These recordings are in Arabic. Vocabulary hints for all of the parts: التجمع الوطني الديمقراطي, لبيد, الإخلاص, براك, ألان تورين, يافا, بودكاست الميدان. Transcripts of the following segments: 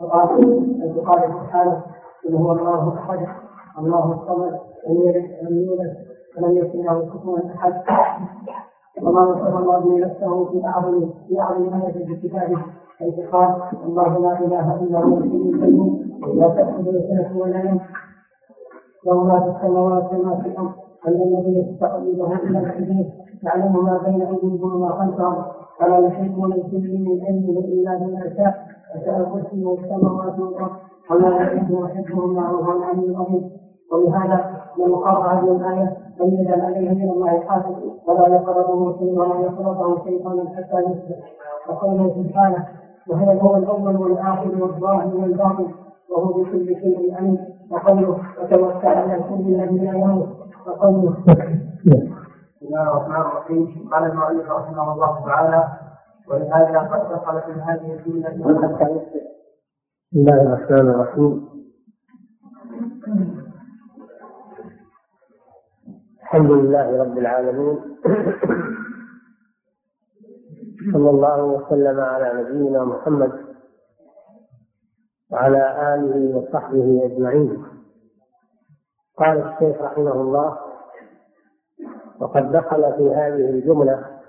فقال سبحانه إن هو الله أحد الله الصمد لم يلد ولم يولد ولم يكن له كفوا أحد. وما وصف الله به نفسه في أعظم آية في كتابه حيث قال الله لا إله إلا هو الحي القيوم لا تأخذه سنة ولا نوم له ما في السماوات وما في الأرض والذي يستقبله إلى الحديث يعلم ما بين أيديهم وما خلفهم ولا يحيطون بشيء من علمه إلا بما شاء وسع كرسيه السماوات والأرض ولا يحيطه حفظهما وهو العلي العظيم. وبهذا لمقر هذه الآية سيدا عليه من الله حافظ ولا يقربه شيء ولا يقربه شيطان حتى يصبح. وقوله سبحانه وهو هو الأول والآخر والظاهر والباطن وهو بكل شيء عليم. وقوله وتوكل على الكل الذي لا يموت. وقوله بسم الله الرحمن الرحيم. قال المؤلف رحمه الله تعالى ولهذا قد دخل في هذه الجملة حتى يصبح. بسم الله الرحمن الرحيم. الحمد لله رب العالمين صلى الله وسلم على نبينا محمد وعلى آله وصحبه أجمعين. قال الشيخ رحمه الله وقد دخل في هذه الجملة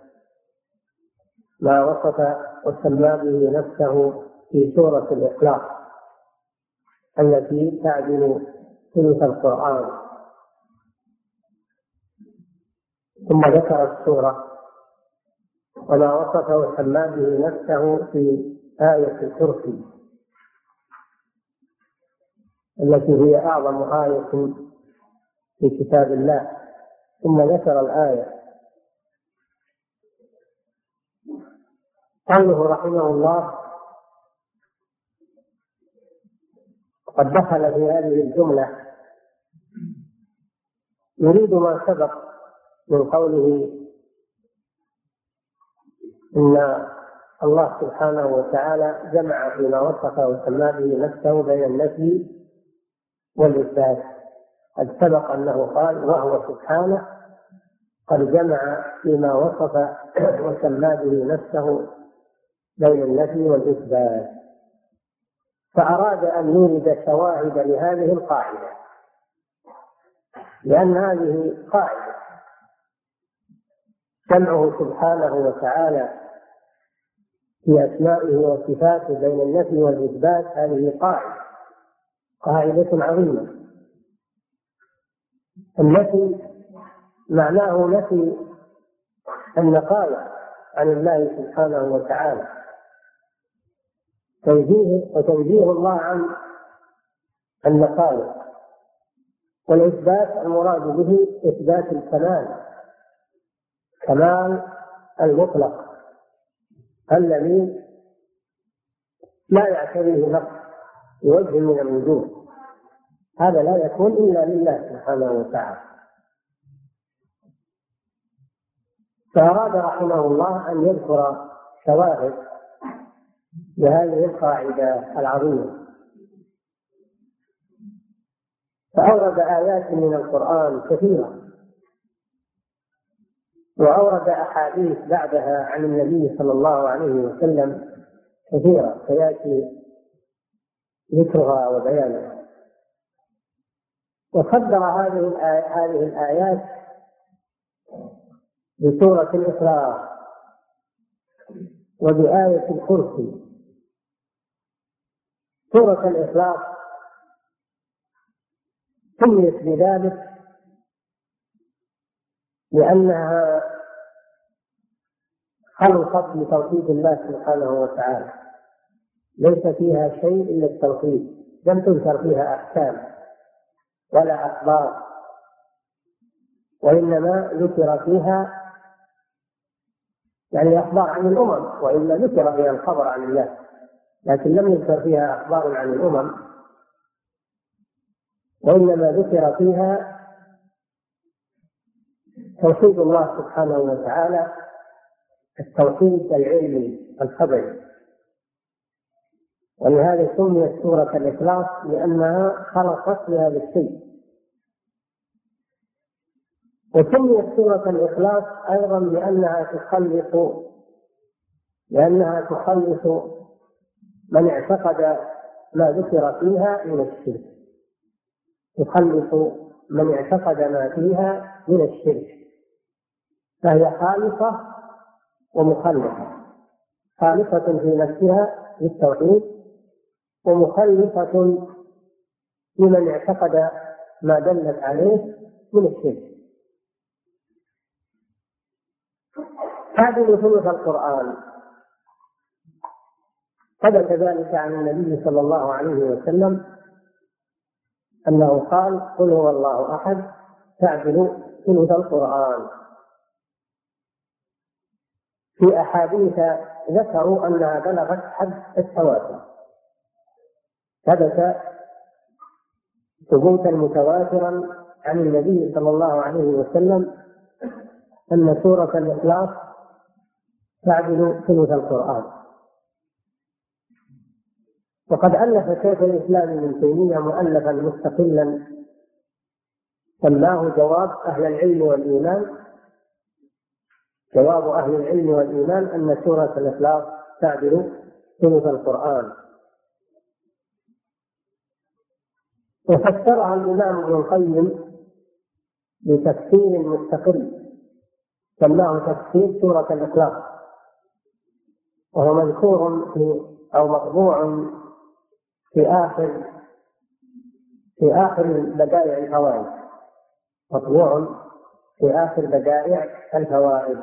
ما وصف وسمى به نفسه في سورة الإخلاص التي تعدل ثلث القرآن. ثم ذكر السورة وما وصفه وسمى به نفسه في آية الكرسي التي هي أعظم آية في كتاب الله. ثم ذكر الآية. قاله رحمه الله قد دخل في هذه الجملة يريد ما سبق من قوله إن الله سبحانه وتعالى جمع فيما وصفه وسمى به نفسه بين النفي والإثبات. قد سبق أنه قال وهو سبحانه قد جمع فيما وصف وسمى به نفسه بين النفي والإثبات، فأراد أن يورد شواهد لهذه القاعدة لأن هذه قاعدة جمعه سبحانه وتعالى في أسمائه وصفاته بين النفي والإثبات. هذه قاعدة عظيمة. النفي معناه نفي النقاية عن الله سبحانه وتعالى، وتنزيه الله عن النقاية. والإثبات المراد به إثبات الكمال، كمال المطلق الذي لا يعتريه نقص بوجه من الوجوه. هذا لا يكون إلا لله سبحانه وتعالى. فأراد رحمه الله أن يذكر شواهد لهذه القاعدة العظيمة، فأورد آيات من القرآن كثيرة وأورد أحاديث بعدها عن النبي صلى الله عليه وسلم كثيرة سيأتي ذكرها وبيانها. وقدر هذه الآيات بسورة الإخلاص وبآية الكرسي. سورة الإخلاص سميت بذلك لأنها خلقت لتوحيد الله سبحانه وتعالى، ليس فيها شيء إلا التوحيد. لم تذكر فيها أحكام ولا أخبار، وإنما ذكر فيها يعني أخبار عن الأمم، وإلا ذكر فيها الخبر عن الله، لكن لم يذكر فيها أخبار عن الأمم، وإنما ذكر فيها توحيد الله سبحانه وتعالى، التوحيد العلمي الخبري. ولهذا سميت سورة الإخلاص لأنها خلقت لهذا الشيء. وسميت سورة الإخلاص أيضا لأنها تخلص من اعتقد ما ذكر فيها من الشرك، يخلص من اعتقد ما فيها من الشرك، فهي خالصة ومخلصة، خالصة في نفسها للتوحيد، ومخلصة لمن اعتقد ما دلت عليه من الشرك. هذه ثلث القرآن. ثبت ذلك عن النبي صلى الله عليه وسلم أنه قال: قل هو الله أحد تعدل ثلث القرآن. في أحاديث ذكروا أنها بلغت حد التواتر، ثبت ثبوتا متواترا عن النبي صلى الله عليه وسلم أن سورة الإخلاص تعدل ثلث القرآن. وقد ألف شيخ الإسلام ابن تيمية مؤلفا مستقلا سماه جواب أهل العلم والإيمان، جواب أهل العلم والإيمان أن سورة الإخلاص تعدل ثلث القرآن. وفسرها الإمام ابن القيم بتفسير مستقل سماه تفسير سورة الإخلاص، وهو مذكور أو مطبوع في آخر بدائع الفوائد، مطبوع في آخر بدائع الفوائد.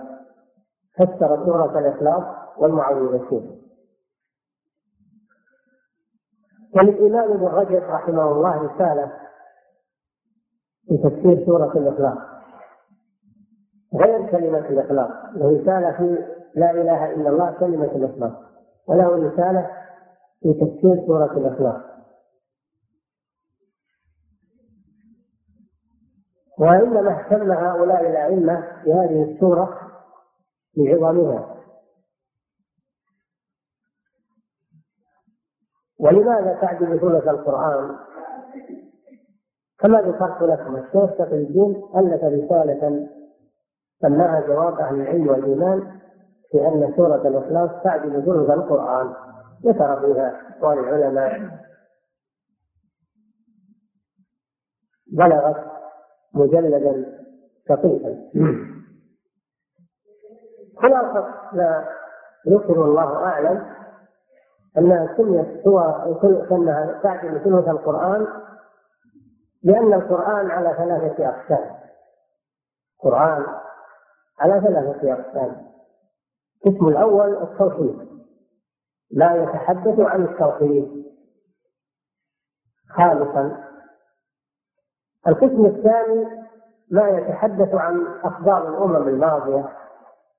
فسر سورة الإخلاص والمعوذتين. وللإمام ابن رجب رحمه الله رسالة في تفسير سورة الإخلاص غير كلمة الإخلاص، ورسالة في لا إله إلا الله كلمة الإخلاص، وله رسالة في تفسير سورة الإخلاص. وإنما اهتم هؤلاء الأئمة بهذه السورة لعظمها. ولماذا تعدل ثلث القرآن؟ كما ذكرت لكم، الشيخ تقي الدين ألف رسالة سماها جواب أهل العلم والإيمان في أن سورة الإخلاص تعدل ثلث القرآن، ذكر فيها أقوال العلماء بلغت مجلدا شقيقا. خلاصة ما ذكر الله أعلم أنها سميت أنها تعدل ثلث القرآن لأن القرآن على ثلاثة أقسام. القرآن على ثلاثة أقسام. القسم الأول التوحيد، لا يتحدث عن التوحيد خالصا. القسم الثاني ما يتحدث عن أخبار الأمم الماضية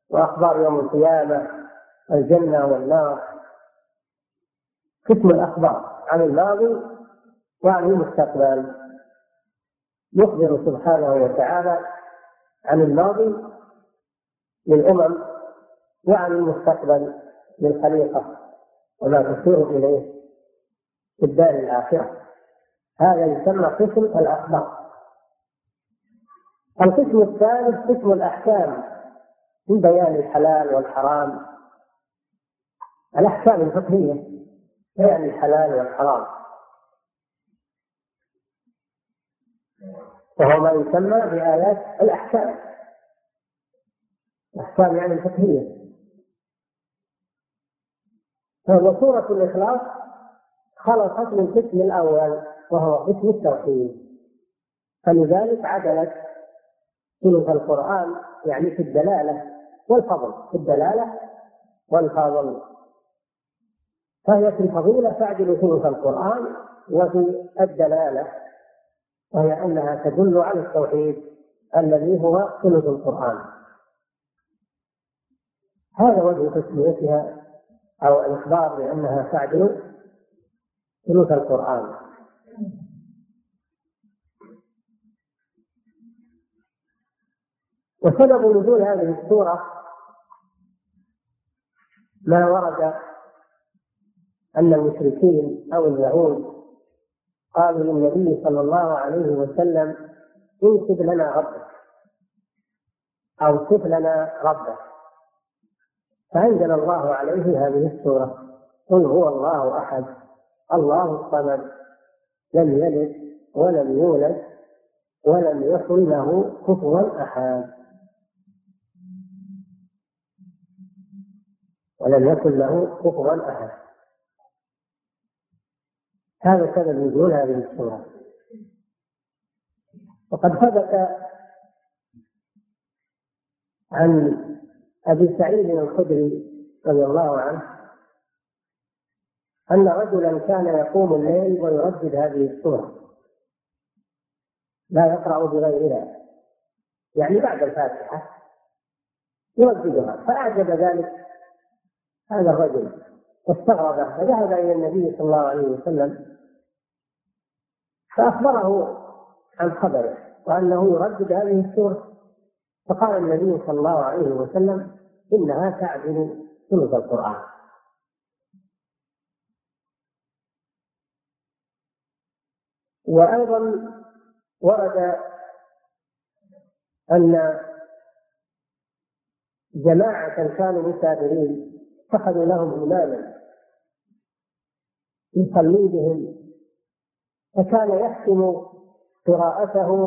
وأخبار يوم القيامة، الجنة والنار، قسم الأخبار عن الماضي وعن المستقبل، يخبر سبحانه وتعالى عن الماضي للأمم وعن المستقبل للخليقة وما تسير إليه في الدار الآخرة. هذا يسمى قسم الأخبار. القسم الثالث قسم الأحكام، من بيان الحلال والحرام، الأحكام الفقهية، بيان الحلال والحرام، وهو ما يسمى بآيات الأحكام، الأحكام يعني الفقهية. فسورة الإخلاص خلصت من القسم الأول وهو قسم التوحيد، فلذلك عدلت ثلث القرآن، يعني في الدلالة والفضل، في الدلالة والفضل. فهي في الفضيلة تعدل ثلث القرآن، وفي الدلالة وهي أنها تدل على التوحيد الذي هو ثلث القرآن. هذا وجه تسميتها أو الإخبار بأنها تعدل ثلث القرآن. وسبب نزول هذه السورة ما ورد أن المشركين أو اليهود قالوا للنبي صلى الله عليه وسلم: انسب لنا ربك، أو سب لنا ربك. فأنزل الله عليه هذه السورة: قل هو الله أحد الله الصمد لم يلد ولم يولد ولم يكن له كفوا أحد هذا سبب نزول هذه السورة. وقد ثبت عن أبي سعيد الخدري رضي الله عنه أن رجلا كان يقوم الليل ويردد هذه السورة لا يقرأ بغيرها، يعني بعد الفاتحة يرددها، فأعجب ذلك هذا الرجل واستغرب، فذهب إلى النبي صلى الله عليه وسلم فأخبره عن خبره وأنه يردد هذه السورة، فقال النبي صلى الله عليه وسلم إنها تعدل ثلث القرآن. وأيضا ورد أن جماعة كانوا مسافرين اتخذوا لهم إماما يصلي بهم، فكان يختم قراءته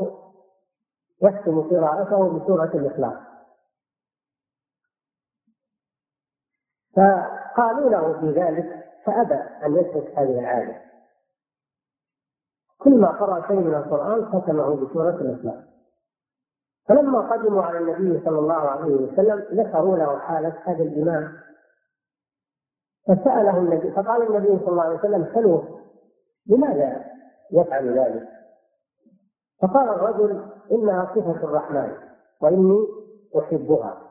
بسورة الإخلاص، فقالوا له في ذلك فأبى أن يترك هذه العادة، كلما قرأ شيء من القرآن ختمه بسورة الإخلاص. فلما قدموا على النبي صلى الله عليه وسلم ذكروا له حالة هذا الإمام، فسأله النبي، فقال النبي صلى الله عليه وسلم خلوه لماذا يفعل ذلك؟ فقال الرجل إنها صفة الرحمن وإني أحبها.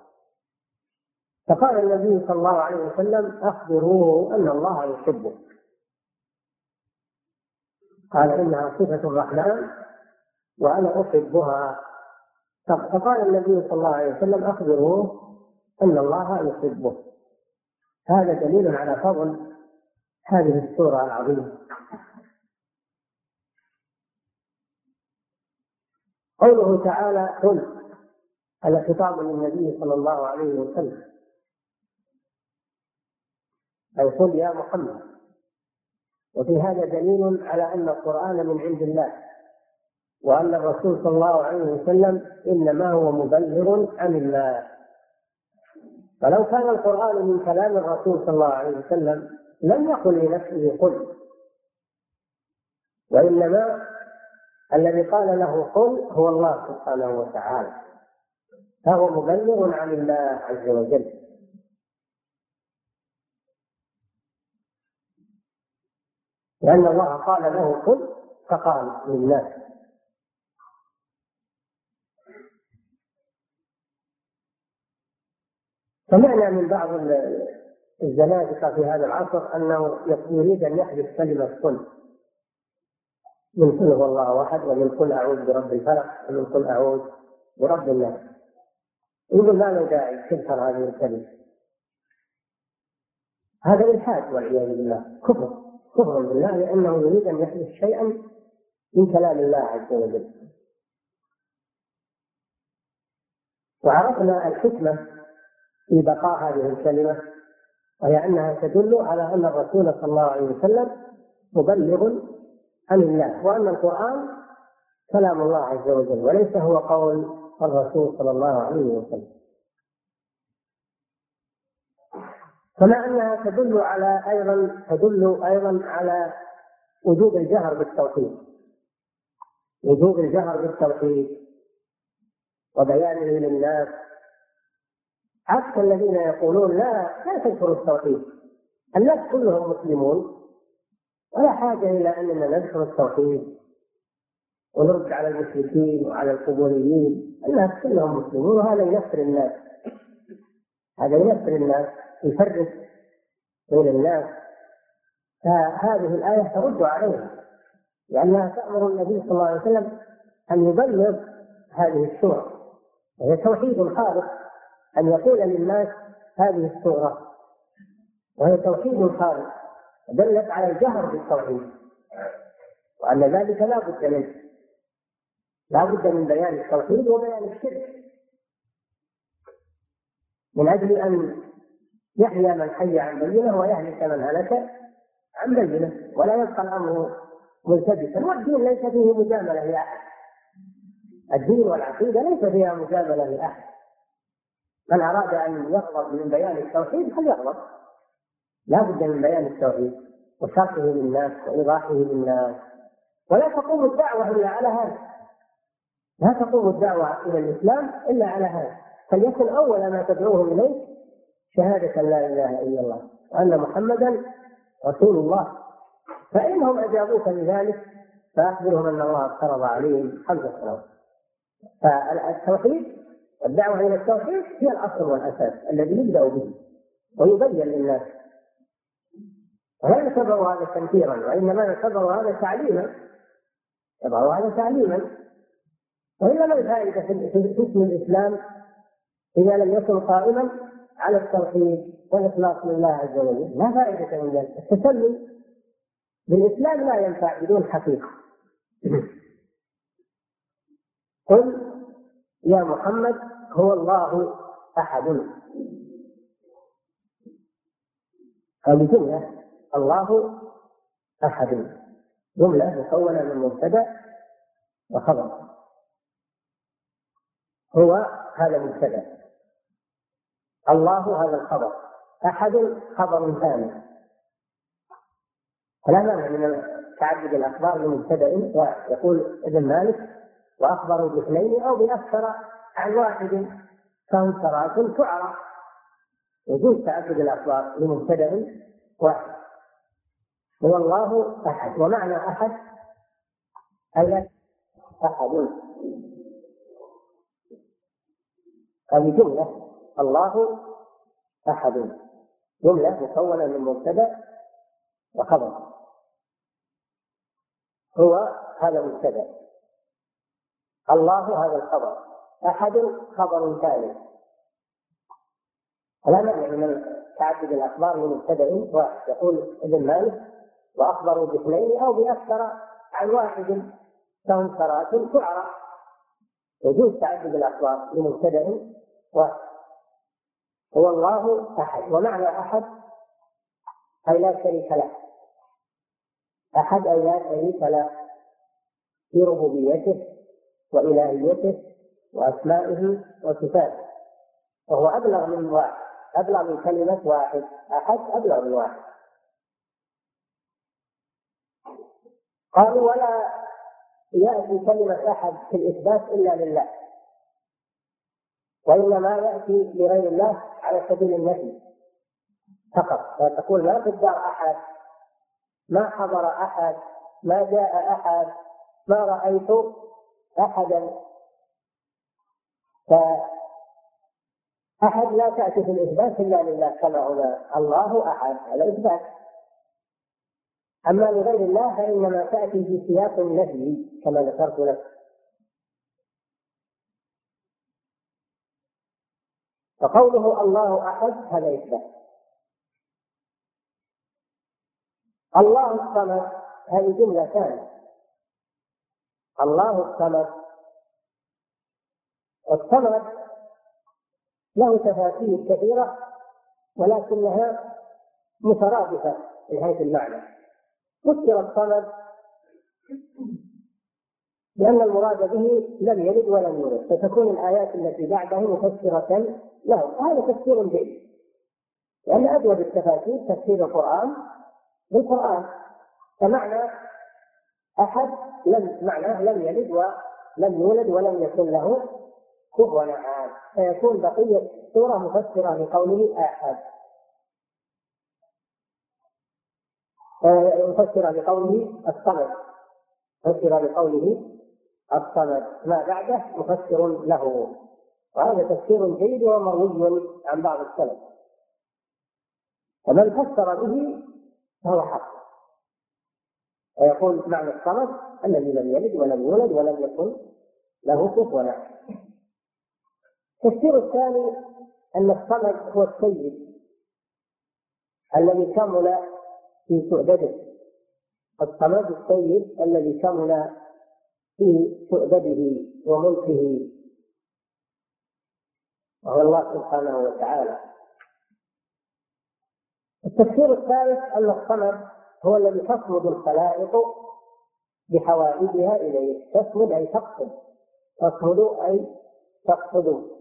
فقال النبي صلى الله عليه وسلم أخبروه أن الله يحبه. قال إنها صفة الرحمن وأنا أحبها. فقال النبي صلى الله عليه وسلم أخبروه أن الله يحبه. هذا دليل على فضل هذه السورة العظيمة. قوله تعالى قل، على خطاب للنبي صلى الله عليه وسلم، أي قل يا محمد، وفي هذا دليل على أن القرآن من عند الله، وأن الرسول صلى الله عليه وسلم إنما هو مبلغ عن الله. فلو كان القرآن من كلام الرسول صلى الله عليه وسلم لم يقل لنفسه قل، وإنما الذي قال له قل هو الله سبحانه وتعالى، فهو مبلغ عن الله عز وجل. لأن الله قال له قل فقال للناس. سمعنا من بعض الزنادقة في هذا العصر أنه يريد أن يحذف كلمة قل من قل هو الله أحد، ومن قل أعوذ برب الفلق، ومن قل أعوذ برب الناس. يقول ما له داعي تذكر هذه الكلمة، هذا الحاد والعياذ بالله، كفر بالله، لأنه يريد أن يحدث شيئا من كلام الله عز وجل. وعرفنا الحكمة في بقاء هذه الكلمة، وهي أنها تدل على أن الرسول صلى الله عليه وسلم مبلغ عن الله، وأن القرآن كلام الله عز وجل وليس هو قول الرسول صلى الله عليه وسلم. كما أنها تدل أيضا على وجوب الجهر بالتوحيد، وبيانه للناس، عكس الذين يقولون لا تذكروا التوحيد. الناس كلهم مسلمون، ولا حاجة إلى أننا نذكر التوحيد ونرد على المشركين وعلى القبوريين، الناس كلهم مسلمون، وهذا ينفر الناس، يفرق بين الناس. فهذه الآية ترد عليها، لأنها تأمر النبي صلى الله عليه وسلم أن يبلغ هذه السورة، وهي توحيد الخالق أن يقول للناس هذه السورة، وهي توحيد الخالق، دلت على الجهر بالتوحيد، وأن ذلك لا بد منه، لا بد من بيان التوحيد وبيان الشرك، من أجل أن يحيى من حي عن بينه ويهلك من هلك عن بينه، ولا يبقى الأمر ملتبسا. والدين ليس فيه مجاملة لأحد، الدين والعقيدة ليس فيها مجاملة لأحد. من أراد أن يغضب من بيان التوحيد فليغضب، لا بد من بيان التوحيد وشرحه للناس وإيضاحه للناس. ولا تقوم الدعوة إلا على هذا، لا تقوم الدعوة إلى الإسلام إلا على هذا. فليكن أول ما تدعوهم إليه شهادة لا إله إلا الله وأن محمدا رسول الله، فإنهم أجابوك لذلك فأخبرهم أن الله افترض عليهم 5 صلوات. فالتوحيد، الدعوة إلى التوحيد هي الأصل والأساس الذي يبدأ به ويبين للناس، ولا نتبعوا هذا تنكيرا، وإنما نتبعوا هذا تعليما، نتبعوا هذا تعليما. وإلا ما الفائدة في اسم الإسلام إذا لم يكن قائما على التوحيد والإخلاص لله عز وجل؟ لا فائدة من ذلك. التسمي بالإسلام لا ينفع بدون حقيقة. قل يا محمد هو الله أحد، هذه جملة، الله أحد، جملة مكونة من مبتدأ وخبر، هو هذا المبتدأ، الله هذا الخبر، أحد خبر ثاني. فلا مانع من تعدد الأخبار لمبتدأ واحد، يقول ابن مالك وأخبروا باثنين أو بأكثر عن واحد فهم تراث تعرف. يجوز تعدد الأخبار لمبتدأ واحد، هو الله أحد. ومعنى أحد أي أحد، هذه جملة، الله أحد، جملة مكونة من مبتدأ وخبر، هو هذا المبتدأ، الله هذا الخبر، أحد خبر ثالث. لا مانع من تعدد الأخبار لمبتدأ واحد، يقول ابن مالك وأخبروا باثنين أو بأكثر عن واحد فهم تراث تعرف. يجوز تعدد الأخبار لمبتدأ واحد، هو الله أحد. ومعنى أحد أي لا شريك له، أحد أي لا شريك له في ربوبيته وإلهيته وأسمائه وصفاته، وهو أبلغ من واحد، أبلغ من كلمة واحد، أحد أبلغ من واحد. قالوا ولا يأتي كلمة أحد في الإثبات إلا لله، وإنما يأتي لغير الله على سبيل النفي فقط. فتقول ما في الدار أحد، ما حضر أحد، ما جاء أحد، ما رأيت أحدا. فأحد لا تأتي في الإثبات إلا لله، كما هنا الله أحد على الإثبات. أما لغير الله فإنما تأتي في سياق نفي كما ذكرت لك. فقوله الله أحد هذا إثبات. الله الصمد هذه جملة ثانية، الله الصمد. الصمد له تفاسير كثيرة ولكنها مترادفة من حيث المعنى. ذكر الصمد لأن المراد به لم يلد ولم يولد، فتكون الآيات التي بعده مفسرة له. هذا تفسير جيد، لأن أجود التفاسير تفسير القرآن بالقرآن. فمعنى أحد معناه لم يلد ولم يولد ولم يكن له كفوا أحد، فيكون بقية السورة مفسرة لقوله أحد، مفسرة لقوله الصمد، مفسرة لقوله الصمد، ما بعده مفسر له. وهذا تفسير جيد ومروي عن بعض السلف، فمن فسر به فهو حق. ويقول معنى الصمد الذي لم يلد ولم يولد ولم يكن له كفوا أحد. التفسير الثاني أن الصمد هو السيد الذي كمل في سؤدده، الصمد السيد الذي كمل في سؤدده وملكه، وهو الله سبحانه وتعالى. التفسير الثالث أن الصمد هو الذي تصمد الخلائق بحوائجها إليه. تصمد أي تقصد، تصمد أي تقصد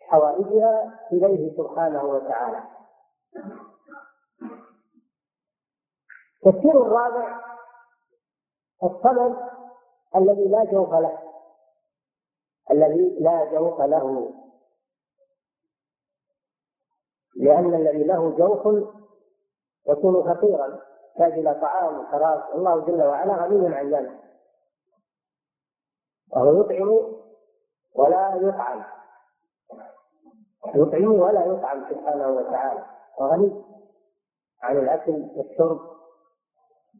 حوائجها إليه سبحانه وتعالى. التفسير الرابع: الصمد الذي لا جوف له، الذي لا جوف له، لأن الذي له جوف يكون فقيرا يحتاج إلى طعام وشراب، الله جل وعلا غني عن ذلك، وهو يطعم ولا يطعم، يطعم ولا يطعم سبحانه وتعالى، وغني عن الأكل والشرب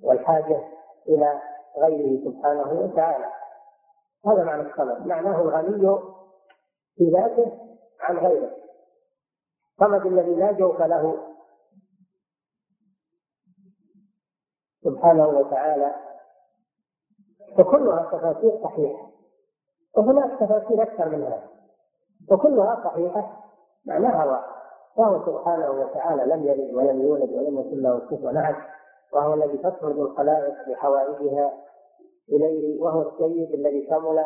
والحاجة إلى غيره سبحانه وتعالى. هذا معنى الصمد، معناه الغني في ذاته عن غيره. صمد الذي لا جوف له سبحانه وتعالى. وكلها تفاسير صحيحة، وهناك تفاسير أكثر منها، وكلها صحيحة، معناها واحد، فهو سبحانه وتعالى لم يلد ولم يولد ولم يكن له كفوا أحد، وهو الذي تصمد الخلائق بحوائجها إليه، وهو السيد الذي شمل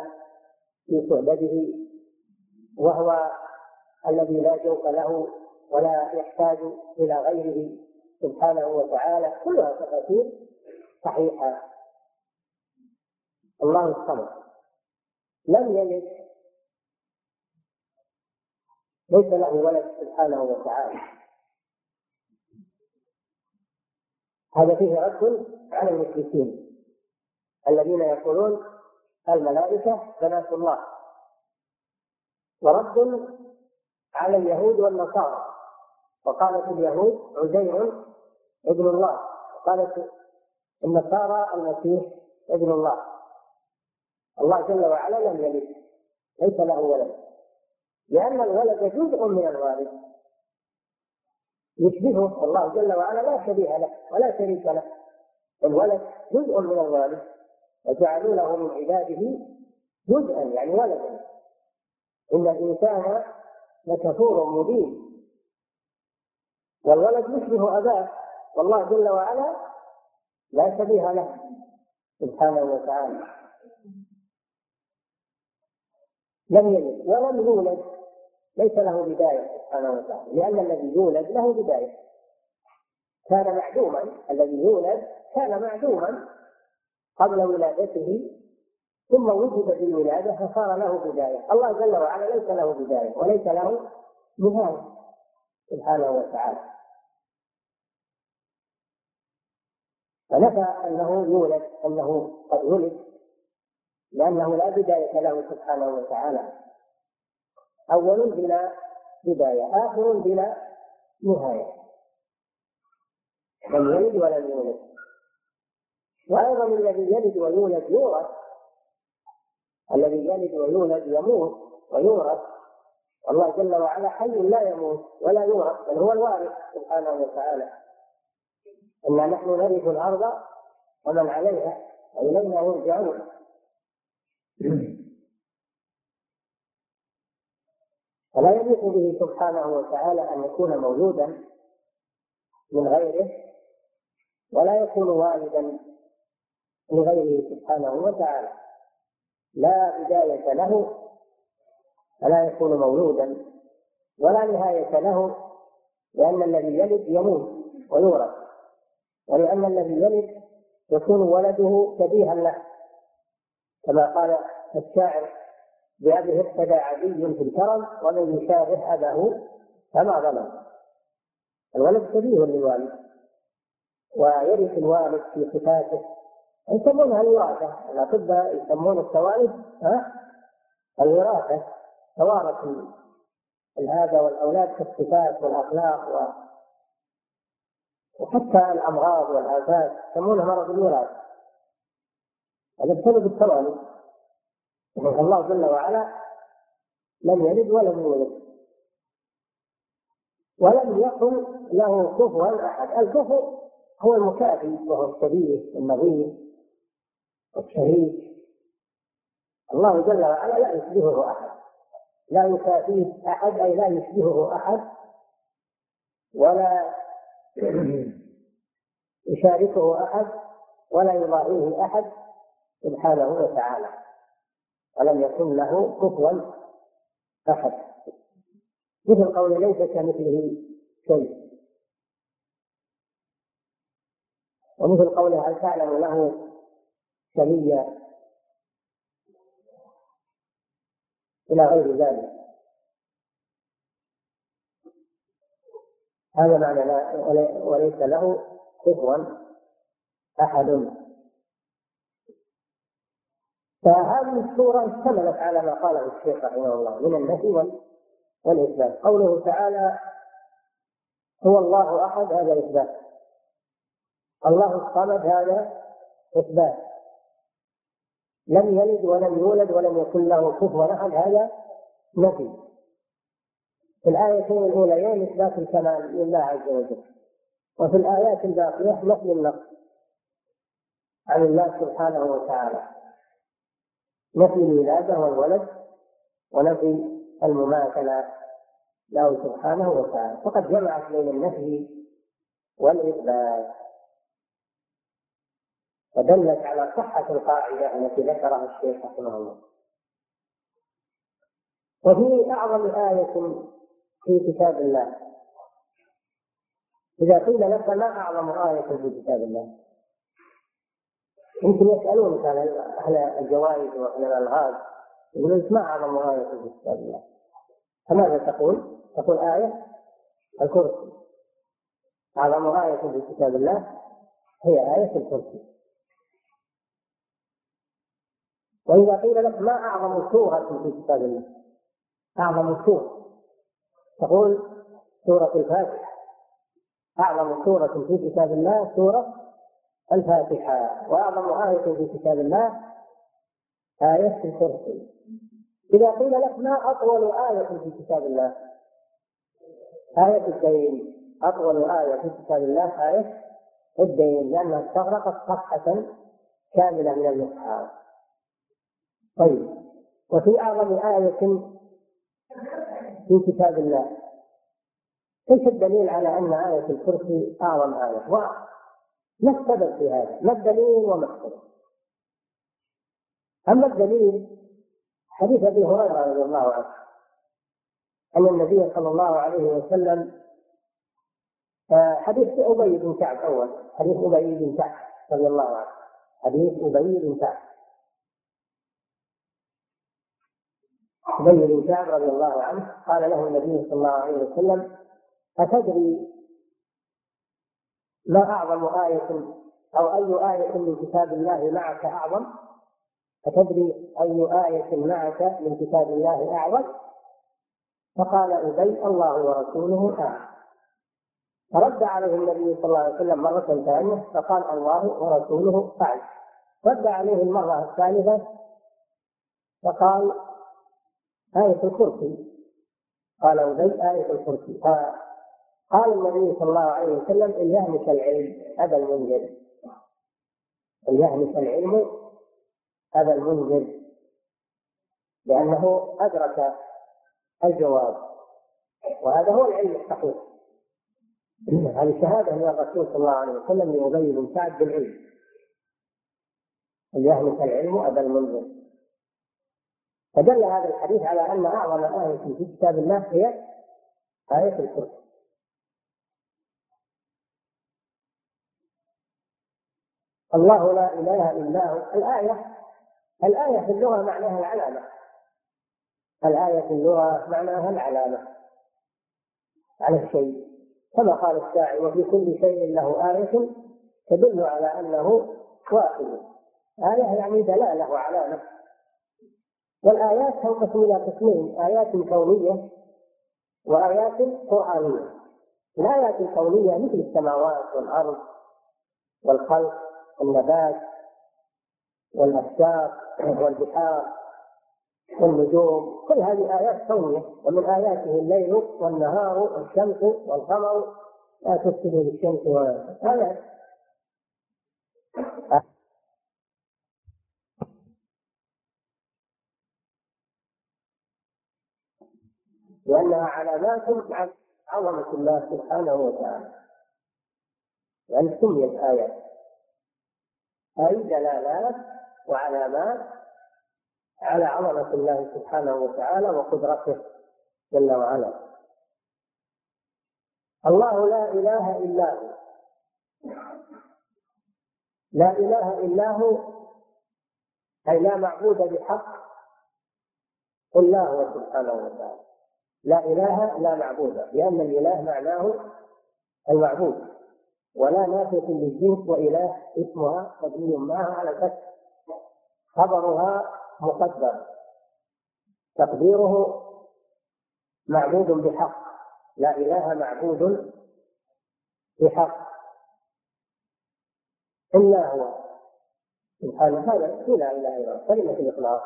في سعدته، وهو الذي لا جوف له ولا يحتاج إلى غيره سبحانه وتعالى. كلها تفاسير صحيحة. الله الصمد لم يلد، ليس له ولد سبحانه وتعالى، هذا فيه رد على المشركين الذين يقولون الملائكة بنات الله، ورد على اليهود والنصارى، وقالت اليهود عزير ابن الله، وقالت النصارى المسيح ابن الله. الله جل وعلا لم يلد، ليس له ولد، لأن الولد جزء من الوارث يشبهه، الله جل وعلا لا شبيه له ولا شريك له، الولد جزء من الوارث، وجعلوا له من عباده جزءا يعني ولدا. إن الإنسان لكفور مبين، والولد يشبه أباه، والله جل وعلا لا شبيه له سبحانه وتعالى. لم يلد ولم يولد، ليس له بداية سبحانه وتعالى، لأن الذي يولد له بداية، كان معدوما، الذي يولد كان معدوما قبل ولادته، ثم وجد بالولادة فصار له بداية. الله جل وعلا ليس له بداية وليس له نهاية سبحانه وتعالى، فنفى أنه يولد، أنه قد ولد، لأنه لا بداية له سبحانه وتعالى، أول بلا بداية، آخر بلا نهاية، لم يلد ولم يولد. وأيضا الذي يلد ويولد يورث، الذي يلد ويولد يموت ويورث، الله جل وعلا حي لا يموت ولا يورث، بل هو الوارث سبحانه وتعالى. إنا نحن نرث الأرض ومن عليها وإلينا يرجعون. فلا يليق به سبحانه وتعالى أن يكون مولودا من غيره، ولا يكون والدا لغيره سبحانه وتعالى، لا بداية له، فلا يكون مولودا ولا نهاية له، لأن الذي يلد يموت ويورث، ولأن الذي يلد يكون ولده شبيها له، كما قال الشاعر: بأبه اقتدى عدي في الكرم، ومن يشابه أباه فما ظلم. الولد شبيه للوالد، ويرث الوالد في صفاته، يسمونها الوراثة، الأطباء يسمون التوارث الوراثة، توارث هذا والأولاد في الصفات والأخلاق وحتى الأمراض والآفات، يسمونه مرض الوراث، هذا بسبب التوارث. الله جل وعلا لم يلد ولم يولد ولم يكن له كفوا أحد. الكفو هو المكافي، وهو الشبيه النظير الشريك، الله جل وعلا لا يشبهه أحد، لا يكافيه أحد، أي لا يشبهه أحد، ولا يشاركه أحد ولا يضاهيه أحد سبحانه وتعالى، ولم يكن له كفوا أحد، مثل قول ليس كمثله شيء، ومثل قوله هل تعلم له سميا إلى غير ذلك. هذا معنى وليس له كفوا أحد. فهذه السورة اشتملت على ما قاله الشيخ رحمه الله من النفي والإثبات. قوله تعالى هو الله أحد، هذا إثبات. الله الصمد، هذا إثبات. لم يلد ولم يولد ولم يكن له كفوا أحد، هذا نفي. في الآيتين الأوليين إثبات الكمال لله عز وجل، وفي الآيات الباقية نفي النقص عن الله سبحانه وتعالى، نفي الولادة والولد ونفي المماثلة له سبحانه وتعالى. فقد جمعت بين النفي والإثبات، ودلت على صحة القاعدة التي ذكرها الشيخ رحمه الله. وفي أعظم آية في كتاب الله، إذا قيل لك ما أعظم آية في كتاب الله، يمكن يسألونك أهل الجوائز وأهل الألغاز، يقولون ما أعظم آية في كتاب الله، فماذا تقول؟ تقول آية الكرسي. أعظم آية في كتاب الله هي آية الكرسي. وإذا قيل لك ما أعظم سورة في كتاب الله، أعظم سورة، تقول سورة الفاتحة. أعظم سورة في كتاب الله سورة الفاتحة، وأعظم آية في كتاب الله آية الكرسي. إذا قيل لك ما أطول آية في كتاب الله، آية الدين. أطول آية في كتاب الله آية الدين، لأنها استغرقت صفحة كاملة من المصحف. طيب، وفي أعظم آية في كتاب الله، ايش الدليل على أن آية الكرسي أعظم آية؟ ما السبب في هذا؟ ما الدليل وما السبب؟ أما الدليل حديث أبي هريرة رضي الله عنه أن النبي صلى الله عليه وسلم، حديث أبي بن كعب، أول حديث أبي بن كعب رضي الله عنه، حديث أبي بن كعب، أبي بن كعب رضي الله عنه قال له النبي صلى الله عليه وسلم أتدري ما أعظم آية أو أي آية من كتاب الله معك أعظم؟ أتدري أي آية معك من كتاب الله أعظم؟ فقال أبي الله ورسوله أعلم. فرد عليه النبي صلى الله عليه وسلم مرة ثانية فقال الله ورسوله أعلم. رد عليه المرة الثالثة فقال آية الكرسي. قال أبي آية الكرسي. قال النبي صلى الله عليه وسلم إن يهمك العلم أبا المنذر، إن يهمك العلم أبا المنذر، لأنه أدرك الجواب، وهذا هو العلم الصحيح. هذه الشهادة من الرسول صلى الله عليه وسلم لأبي بن كعب بالعلم، إن يهمك العلم أبا المنذر. فدل هذا الحديث على أن أعظم آية في كتاب الله هي آية الكرسي. الله لا إله إلا هو. الآية في اللغة معناها العلامة، الآية في اللغة معناها العلامة على الشيء، كما قال الشاعر وفي كل شيء له آية تدل على أنه واحد. آية يعني دلالة وعلامة. والآيات تنقسم إلى قسمين: آيات كونية وآيات قرآنية. الآيات الكونية مثل السماوات والأرض والخلق، النبات والأشجار والبحار والنجوم، كل هذه آيات كونية. ومن آياته الليل والنهار والشمس والقمر لا تسجدوا للشمس والقمر. لأنها علامات عظمة الله سبحانه وتعالى. لأن سميت آيات أي دلالات وعلامات على عظمة الله سبحانه وتعالى وقدرته جل وعلا. الله لا إله إلا هو، لا إله إلا هو أي لا معبود بحق إلا هو سبحانه وتعالى. لا إله لا معبود، لأن الإله معناه المعبود، ولا نافية للجنس، وإله اسمها مبني معها على الفتح، خبرها مقدر، تقديره معبود بحق. لا إله معبود بحق إلا هو سبحانه. هذا لا إله إلا هو كلمة الإخلاص.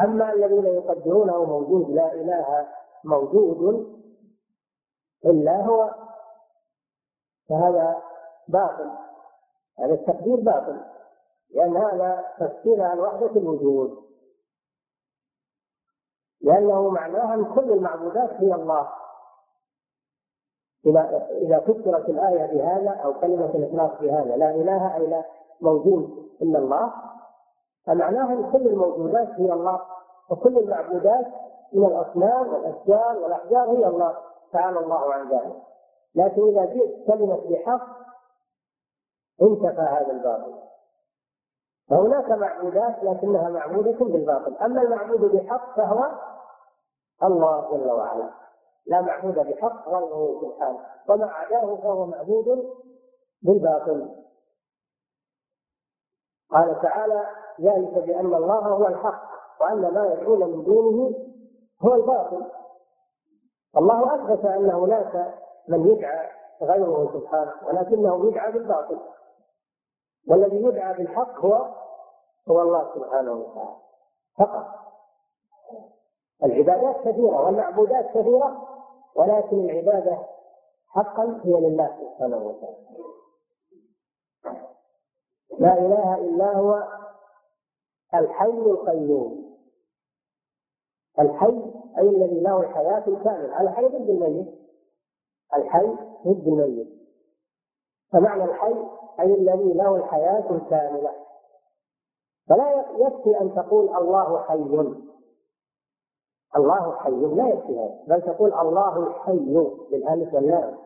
أما الذين يقدرونه موجود، لا إله موجود إلا هو، فهذا باطل، هذا التقدير باطل، لأن هذا تفسير عن وحدة الوجود، لأنه معناها أن كل المعبودات هي الله. إذا فسرت الآية بهذا أو كلمة الإخلاص بهذا، لا إله إلا موجود إلا الله، فمعناها أن كل الموجودات هي الله، وكل المعبودات من الأصنام والأشجار والأحجار هي الله، تعالى الله عن ذلك. لكن إذا جئت كلمة بحق انتفى هذا الباطل. فهناك معبودات لكنها معبودة بالباطل، أما المعبود بحق فهو الله جل وعلا، لا معبود بحق غيره سبحانه، وما عداه فهو معبود بالباطل. قال تعالى: ذلك بأن الله هو الحق وأن ما يدعون من دونه هو الباطل. الله أثبت أن هناك من يدعى غيره سبحانه، ولكنه يدعى بالباطل، والذي يدعى بالحق هو الله سبحانه وتعالى فقط. العبادات كثيرة والمعبودات كثيرة، ولكن العبادة حقا هي لله سبحانه وتعالى. لا إله إلا هو الحي القيوم. الحي أي الذي له الحياة الكاملة. الحي ضد الميت، الحي ضد الميت، فمعنى الحي أي الذي له الحياة الكاملة. فلا يكفي أن تقول الله حي، الله حي لا يكفي هذا، بل تقول الله حي بالألف واللام،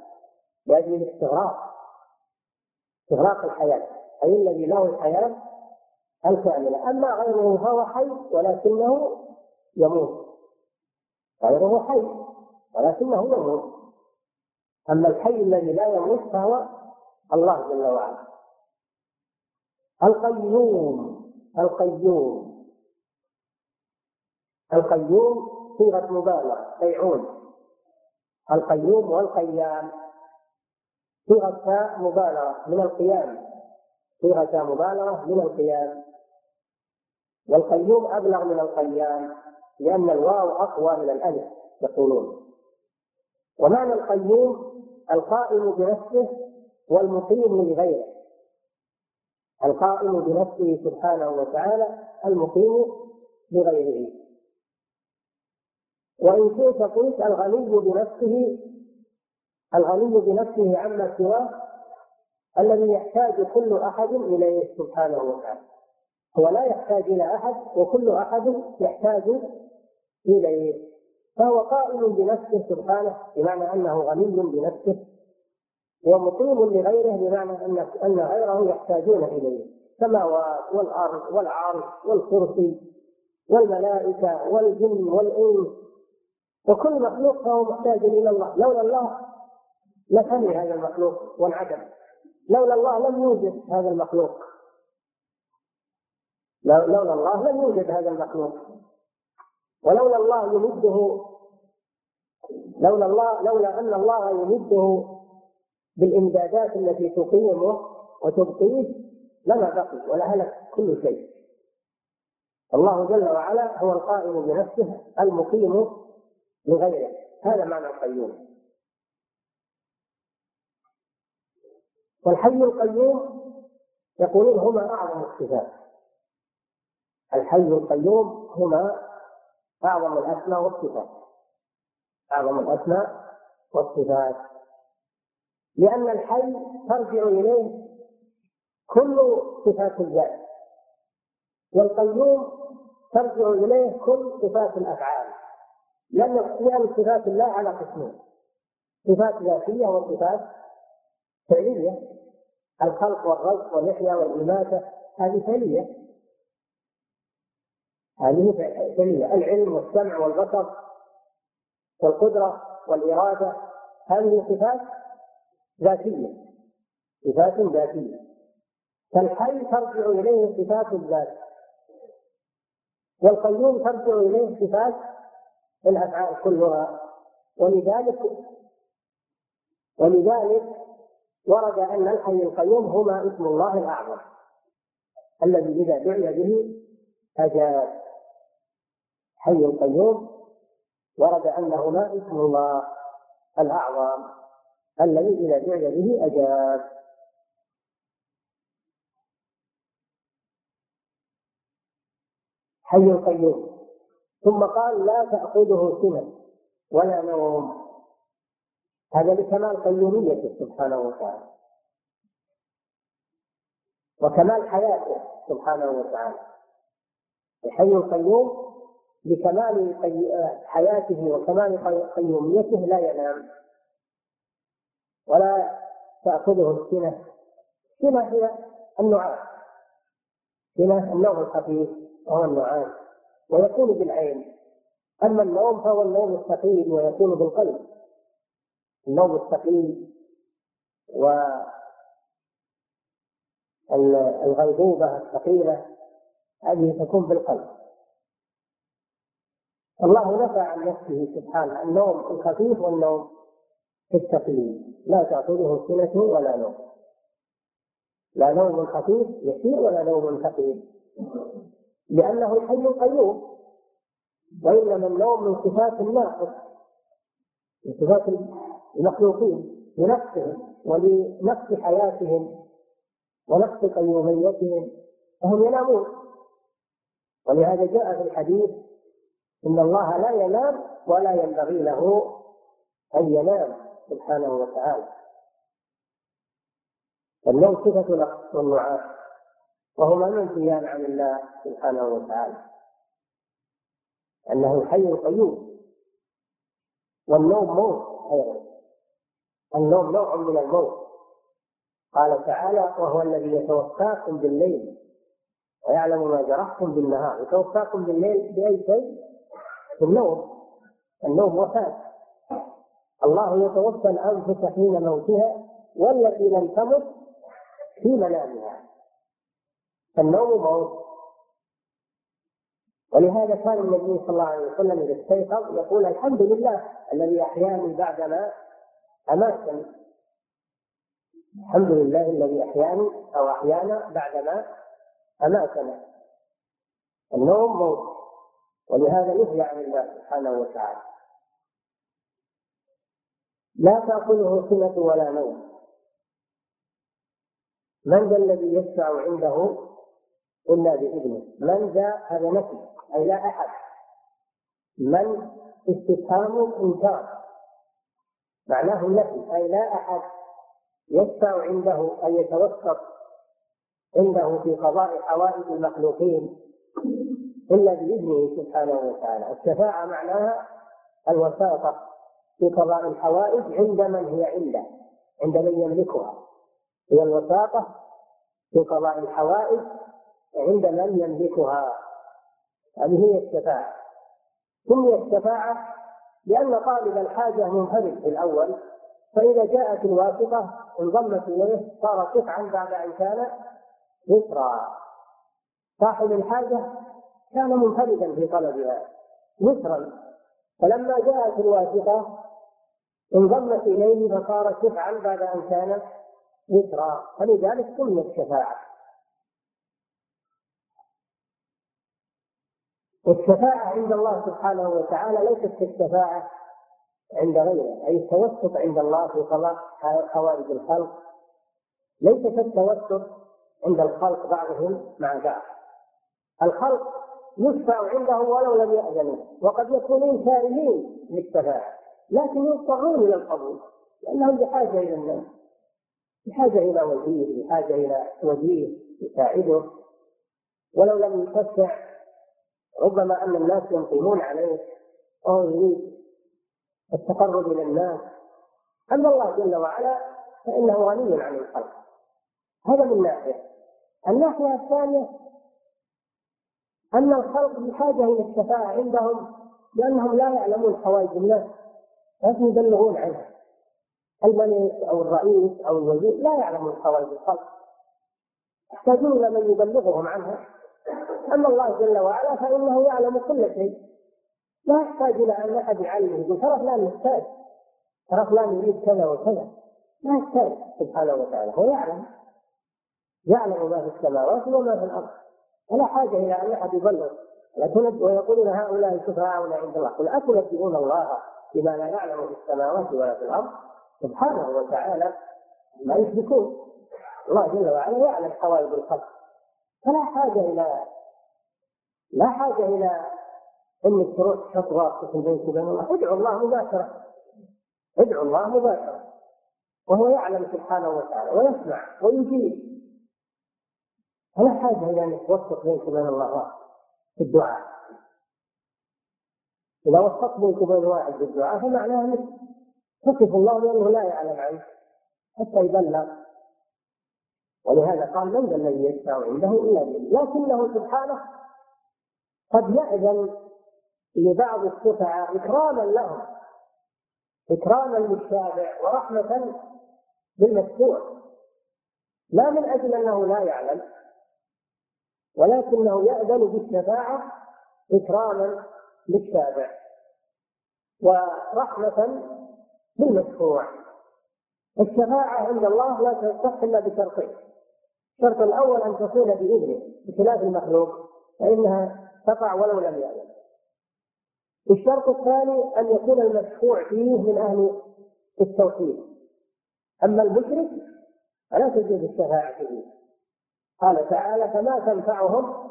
لأجل استغراق الحياة، أي الذي له الحياة الكاملة. أما غيره فهو حي ولكنه يموت، غيره حي ولكنه يموت. أما الحي الذي لا يموت فهو الله جل وعلا. القيوم، القيوم، القيوم صيغة مبالغة، قيعون. القيوم والقيام صيغة مبالغة من القيام، صيغة مبالغة من القيام. والقيوم أبلغ من القيام، لأن الواو أقوى من الألف يقولون. ومعنى القيوم القائم بنفسه والمقيم لغيره، القائم بنفسه سبحانه وتعالى، المقيم لغيره. وإن شئت قلت الغني بنفسه، الغني بنفسه عما سواه، الذي يحتاج كل أحد إليه سبحانه وتعالى، هو لا يحتاج إلى أحد وكل أحد يحتاج إليه، فهو قائم بنفسه سبحانه بمعنى أنه غني بنفسه، ومقيم لغيره بمعنى أن غيره يحتاجون إليه، السماوات والأرض والعرش والكرسي والملائكة والجن والإنس، وكل مخلوق فهو محتاج إلى الله. لولا الله لفني هذا المخلوق والعدم، لولا الله لم يوجد هذا المخلوق، لولا الله لم يوجد هذا المخلوق، ولولا الله يمده، لولا أن الله يمده بالإمدادات التي تقيمه وتبقيه لما بقي ولهلك كل شيء. الله جل وعلا هو القائم بنفسه المقيم لغيره، هذا معنى القيوم. والحي القيوم يقولون هما أعظم الصفات، الحي القيوم هما أعظم الأسماء والصفات، أعظم الأسماء والصفات. لأن الحي ترجع إليه كل صفات الذات، والقيوم ترجع إليه كل صفات الأفعال، لأن اختيار صفات الله على قسمين: صفات ذاتية وصفات فعلية، الخلق والرزق والإحياء والإماتة، هذه فعلية، هذه فعلية، العلم والسمع والبصر والقدرة والإرادة هذه صفات ذاتية، صفات ذاتية، فالحي ترجع إليه صفات الذات، والقيوم ترجع إليه صفات الأفعال كلها. ولذلك ورد أن الحي القيوم هما اسم الله الأعظم الذي إذا دعي به أجاب. حي القيوم ورد أنهما اسم الله الأعظم الذي إذا دعي به أجاب. حي القيوم. ثم قال: لا تأخذه سنة ولا نوم، هذا لكمال قيوميته سبحانه وتعالى وكمال حياته سبحانه وتعالى. الحي القيوم لكمال حياته وكمال قيوميته لا ينام ولا تأخذه السنة. السنة هي النعاس، سنة النوم الخفيف وهو النعاس، ويكون بالعين. أما النوم فهو النوم الثقيل ويكون بالقلب، النوم الثقيل والغيبوبة الثقيلة هذه تكون بالقلب. الله نفى عن نفسه سبحانه النوم الخفيف والنوم الثقيل. لا تعطيه سنة ولا نوم، لا نوم خفيف يسير ولا نوم ثقيل، لأنه الحي القيوم، وإنما النوم من صفات الناقص، من صفات المخلوقين لنفسهم ولنفس حياتهم ونفس قيوميتهم، فهم ينامون. ولهذا جاء في الحديث: إن الله لا ينام ولا ينبغي له أن ينام سبحانه وتعالى. فالنوم صفة نقص والنعاس، وهما منفيان عن الله سبحانه وتعالى، أنه الحي القيوم. والنوم موت أيضا، النوم نوع من الموت، قال تعالى: وهو الذي يتوفاكم بالليل ويعلم ما جرحتم بالنهار. يتوفاكم بالليل بأي شيء؟ بالنوم، النوم وفاة. الله يتوفى الأنفس حين موتها والتي لم تمت في منامها، النوم موت. ولهذا كان النبي صلى الله عليه وسلم إذا استيقظ يقول: الحمد لله الذي أحياني بعدما أماتني، الحمد لله الذي أحياني أو أحيانا بعدما أماتنا. النوم موت، ولهذا نهي عن الله سبحانه وتعالى. لا تأخذه سنة ولا نوم. من ذا الذي يشفع عنده إلا بإذنه؟ من ذا هذا نفي، أي لا أحد. من استفهام إنكار، معناه نفي، أي لا أحد يشفع عنده، أي يتوسط عنده في قضاء حوائج المخلوقين إلا بإذنه سبحانه وتعالى. الشفاعة معناها الوساطة في قضاء الحوائج عند من هي عنده، عند من يملكها، هي الوساطة في قضاء الحوائج عند من يملكها، هذه هي الشفاعة. سمي الشفاعة لأن طالب الحاجة منفرد في الأول، فإذا جاءت الواسطة انضمت إليه، صار قطعا بعد أن كان يسرا. صاحب الحاجة كان منفردا في طلبها يسرا، فلما جاءت الواسطة انضمت إليه فصار قطعا بعد أن كان يسرا، فلذلك سمي الشفاعة. والشفاعة عند الله سبحانه وتعالى ليست كالشفاعة عند غيره، أي التوسط عند الله في قضاء حوائج الخلق ليس كالتوسط عند الخلق بعضهم مع بعض. الخلق يشفع عنده ولو لم يأذنوا، وقد يكونون كارهين للشفاعة، لكن يضطرون إلى القبول لأنهم بحاجة إلى الناس. بحاجة إلى وزير، بحاجة إلى وزير يساعده، ولو لم يتسع ربما أن الناس ينقمون عليه أو يريد التقرب إلى الناس. أما الله جل وعلا فإنه غني عن الخلق، هذا من ناحية. الناحية الثانية أن الخلق بحاجة إلى الشفاعة عندهم، لأنهم لا يعلمون حوائج الناس، لكن يبلغون عنها. الملك أو الرئيس أو الوزير لا يعلمون حوائج الخلق، يحتاجون لمن يبلغهم عنها. أما الله جل وعلا فإنه يعلم كل شيء، لا يحتاج إلى أن أحد يعلمه، يقول ترى فلان محتاج، ترى فلان يريد كذا وكذا، لا يحتاج سبحانه وتعالى، هو يعلم ما في السماوات وما في الأرض، ولا حاجة إلى أن أحد يبلغ. ويقولون هؤلاء شفعاؤنا عند الله، قل أتنبئون الله بما لا يعلم في السماوات ولا في الأرض سبحانه وتعالى ما يشركون. الله جل وعلا يعلم حوائج الخلق، فلا حاجة إلى إنك تروح تحط راسك في البيت بين الله، ادعو الله مباشرة وهو يعلم سبحانه وتعالى ويسمع ويجيب. فلا حاجة إلى أنك توسط بينك وبين الله في الدعاء. إذا وسطت بينك وبين واحد في الدعاء فمعناه أنك تقف الله لأنه لا يعلم عنك حتى يبلغ، ولهذا قال من ذا الذي يشفع عنده إلا بالله. لكنه سبحانه قد يأذن لبعض الشفعاء إكراما لهم، إكراما للشافع ورحمة بالمشفوع، لا من أجل أنه لا يعلم، ولكنه يأذن بالشفاعة إكراما للشافع ورحمة بالمشفوع. الشفاعة عند الله لا تصح إلا بشرطين: الشرط الأول أن تكون بإذنه بخلاف المخلوق فإنها تقع ولو لم يعلم. الشرط الثاني أن يكون المشفوع فيه من أهل التوحيد، أما المشرك فلا تجوز الشفاعة فيه. قال تعالى: فما تنفعهم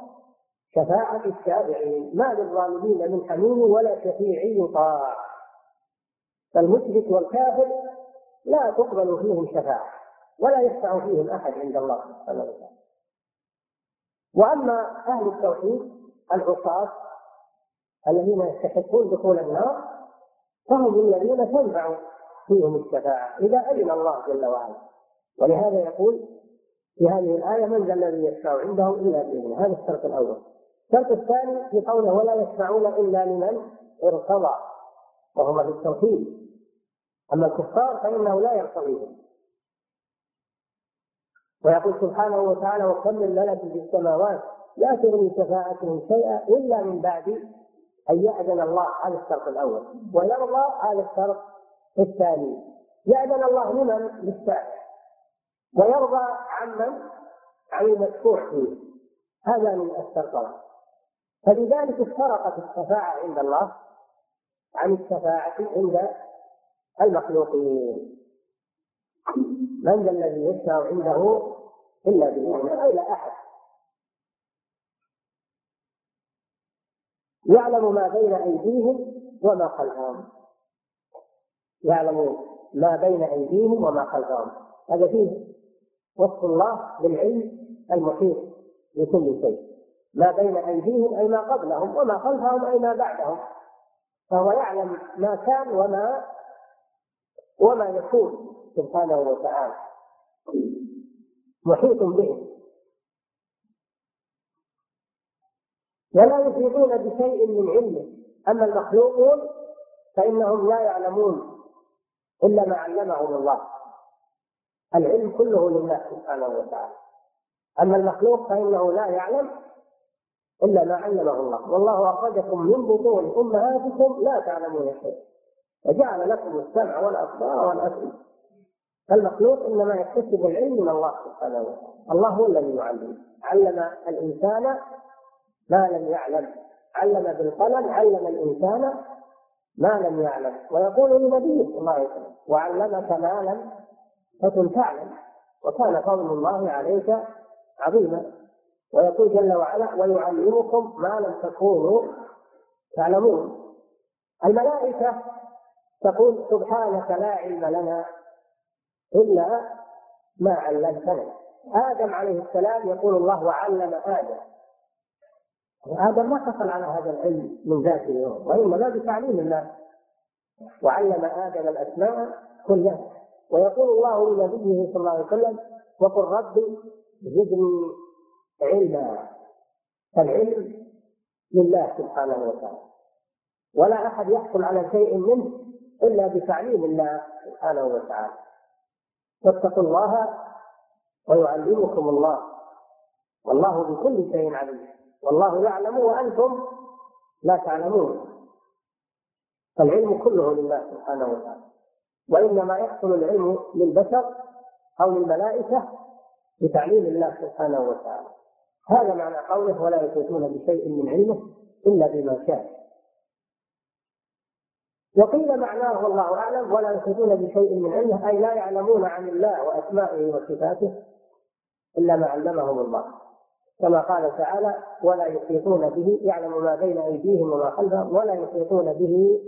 شفاعة الشافعين ما للظالمين من حميم ولا شفيع يطاع. فالمشرك والكافر لا تقبل فيهم شفاعة ولا يشفع فيهم أحد عند الله سبحانه وتعالى. وأما أهل التوحيد العصاة الذين يستحقون دخول النار فهم الذين تنفع فيهم الشفاعة إذا أذن الله جل وعلا، ولهذا يقول في هذه الآية: من ذا الذي يشفع عنده إلا بإذنه. هذا الشرط الأول. الشرط الثاني في قوله: ولا يشفعون إلا لمن ارتضى، وهما في التوحيد. أما الكفار فإنه لا يرتضيهم، ويقول سبحانه وتعالى: وكم من ملك في السماوات لا تغني شفاعتهم شيئا إلا من بعد أن يأذن الله. على الشرط الأول ويرضى. على الشرط الثاني يأذن الله لمن للشافع ويرضى عن المشفوع فيه، هذا من الشرطين. فلذلك افترقت الشفاعة عند الله عن الشفاعة عند المخلوقين. من ذا الذي يشفع عنده إلا بإذنه، أي لا أحد يعلم ما بين أيديهم وما خلفهم، يعلم ما بين أيديهم وما خلفهم. هذا فيه وصف الله بالعلم المحيط لكل شيء. ما بين أيديهم أي ما قبلهم، وما خلفهم أي ما بعدهم، فهو يعلم ما كان وما يكون سبحانه وتعالى، محيط به. ولا يفيدون بشيء من علمه. أما المخلوقون فإنهم لا يعلمون إلا ما علمهم الله، العلم كله لله سبحانه وتعالى. أما المخلوق فإنه لا يعلم إلا ما علمه الله. والله أخرجكم من بطون أمهاتكم لا تعلمون شيئا وجعل لكم السمع والأبصار والأفئدة. فالمخلوق إنما يكتسب العلم من الله سبحانه وتعالى، الله هو الذي يعلم. علم الإنسان ما لم يعلم، علم بالقلم، علم الإنسان ما لم يعلم. ويقول النبي صلى الله عليه وسلم: وعلمك ما لم تكن تعلم وكان فضل الله عليك عظيما. ويقول جل وعلا: ويعلمكم ما لم تكونوا تعلمون. الملائكة تقول: سبحانك لا علم لنا إلا ما علمتنا. آدم عليه السلام يقول الله وعلم آدم، وآدم ما حصل على هذا العلم من ذات اليوم، وإنما بتعليم الله. وعلم آدم الأسماء كلها. ويقول الله لنبيه صلى الله عليه وسلم وقل ربي زدني علما. العلم لله سبحانه وتعالى، ولا أحد يحصل على شيء منه إلا بتعليم الله سبحانه وتعالى. فاتقوا الله ويعلمكم الله، والله بكل شيء عليم، والله يعلم وأنتم لا تعلمون. فالعلم كله لله سبحانه وتعالى، وإنما يحصل العلم للبشر أو للملائكة بتعليم الله سبحانه وتعالى. هذا معنى قوله ولا يحيطون بشيء من علمه إلا بما شاء. وقيل معناه والله أعلم ولا يحيطون بشيء من علمه أي لا يعلمون عن الله وأسمائه وصفاته إلا ما علمهم الله، كما قال تعالى ولا يحيطون به، يعلم ما بين أيديهم وما خلفهم ولا يحيطون به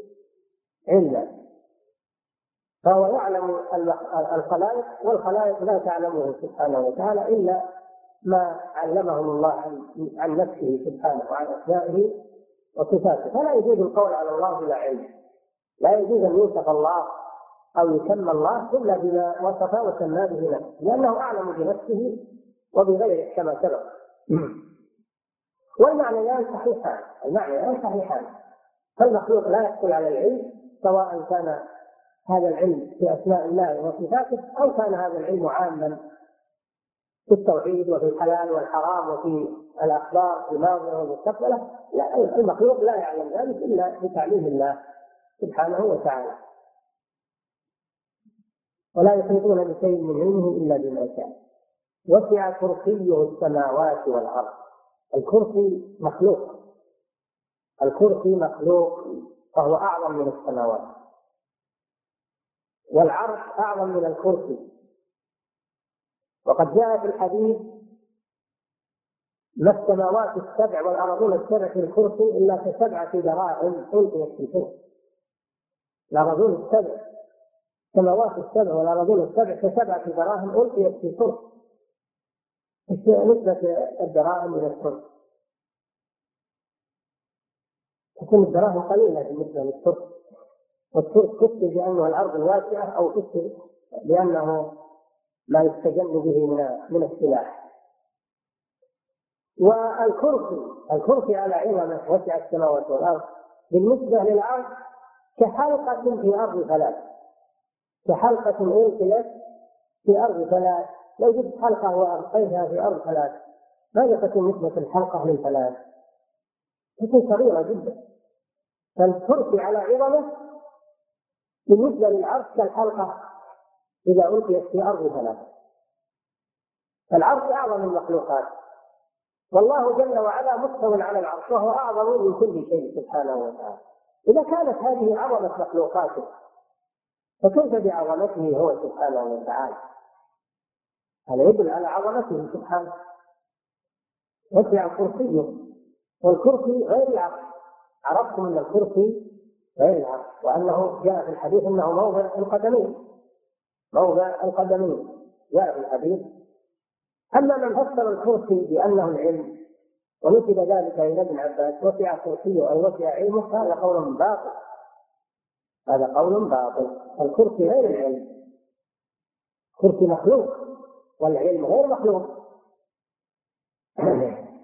علما. فهو يعلم الخلائق والخلائق لا تعلمه سبحانه وتعالى إلا ما علمهم الله عن نفسه سبحانه وعن أسمائه وصفاته. فلا يجوز القول على الله بلا علم، لا يجوز أن يوصف الله أو يسمى الله إلا بما وصف وسمى به نفسه، لأنه أعلم بنفسه وبغيره كما سبق. والمعنيان صحيحان، المعنيان صحيحان. فالمخلوق لا يحصل على العلم سواء كان هذا العلم في أسماء الله وصفاته أو كان هذا العلم عاما في التوحيد وفي الحلال والحرام وفي الأخبار في الماضي والمستقبل. المخلوق لا يعلم ذلك إلا بتعليم الله سبحانه وتعالى. ولا يحيطون بشيء من علمه إلا بما شاء. وسع كرسيه السماوات والأرض. الكرسي مخلوق، الكرسي مخلوق فهو أعظم من السماوات، والعرش أعظم من الكرسي. وقد جاء في الحديث ما السماوات السبع والأرضون السبع في الكرسي إلا كسبعة ذراع ألقيت في ثوب. الأرضون السبع، السماوات السبع والأرضون السبع كسبعة ذراع ألقيت في ثوب، نسبة الدراهم من الثلث، تكون الدراهم قليلة بالنسبة للثلث، والثلث كفي لأنه الأرض الواسعة أو كفي لأنه ما يستجن به من السلاح. والكرسي على عظمة وسع السماوات والأرض بالنسبة للأرض كحلقة في أرض ثلاث، كحلقة ألقيت في أرض ثلاث. لو جبت حلقة وألقيتها في أرض ثلاث ماذا تكون نسبة الحلقة للثلاث؟ تكون صغيرة جدا. فالكرسي على عظمة بالنسبة للعرش كالحلقة إذا ألقيت في أرض ثلاث. فالعرش أعظم المخلوقات، والله جل وعلا مستوى على العرش وهو أعظم من كل شيء سبحانه وتعالى. إذا كانت هذه عظمة مخلوقاته فكيف بعظمته هو سبحانه وتعالى؟ هذا يدل على عظمته سبحانه. وسع كرسيه، والكرسي غير العرش. عرفتم ان الكرسي غير العرش، وانه جاء في الحديث انه موضع القدمين، موضع القدمين جاء في الحديث. اما من فسر الكرسي بانه العلم ونسب ذلك الى ابن عباس وسع كرسيه او وسع علمه، هذا قول باطل، هذا قول باطل. الكرسي غير العلم، كرسي مخلوق والعلم غير مخلوق،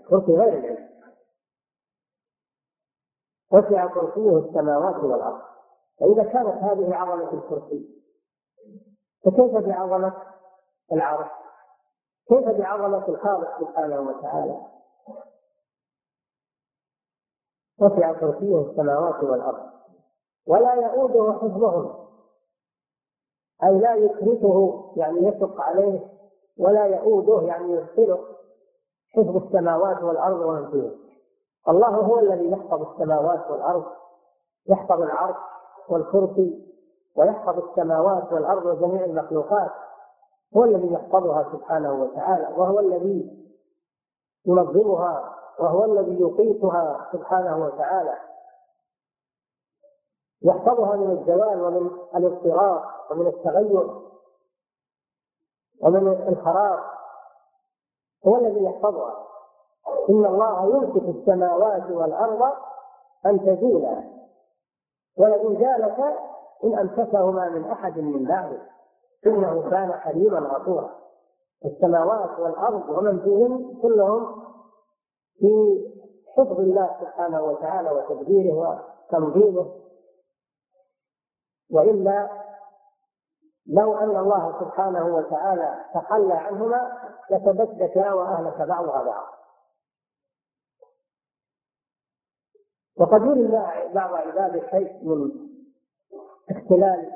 كرسي غير العلم. وسع كرسيه السماوات والأرض. فإذا كانت هذه عظمة الكرسي فكيف بعظمة العرش؟ كيف بعظمة الخالق سبحانه وتعالى؟ وسع كرسيه السماوات والأرض ولا يؤوده حفظهم، أي لا يكرهه يعني يشق عليه، ولا يؤوده يعني يثقله، حفظ السماوات والأرض ومن فيها. الله هو الذي يحفظ السماوات والأرض، يحفظ العرش والكرسي ويحفظ السماوات والأرض وجميع المخلوقات، هو الذي يحفظها سبحانه وتعالى، وهو الذي ينظمها، وهو الذي يقيتها سبحانه وتعالى، يحفظها من الزوال ومن الاضطراب ومن التغير. ومن الخراب هو الذي يحفظها. إن الله يمسك السماوات والأرض أن تزولا ولئن زالتا إن أمسكهما من أحد من بعده إنه كان حليما غفورا. السماوات والأرض ومن فيهن كلهم في حفظ الله سبحانه وتعالى وتدبيره وتنظيمه، وإلا لو أن الله سبحانه وتعالى تخلى عنهما لتبدتا وأهلك بعضها بعضا. وقد يرى بعض عباده شيء من اختلال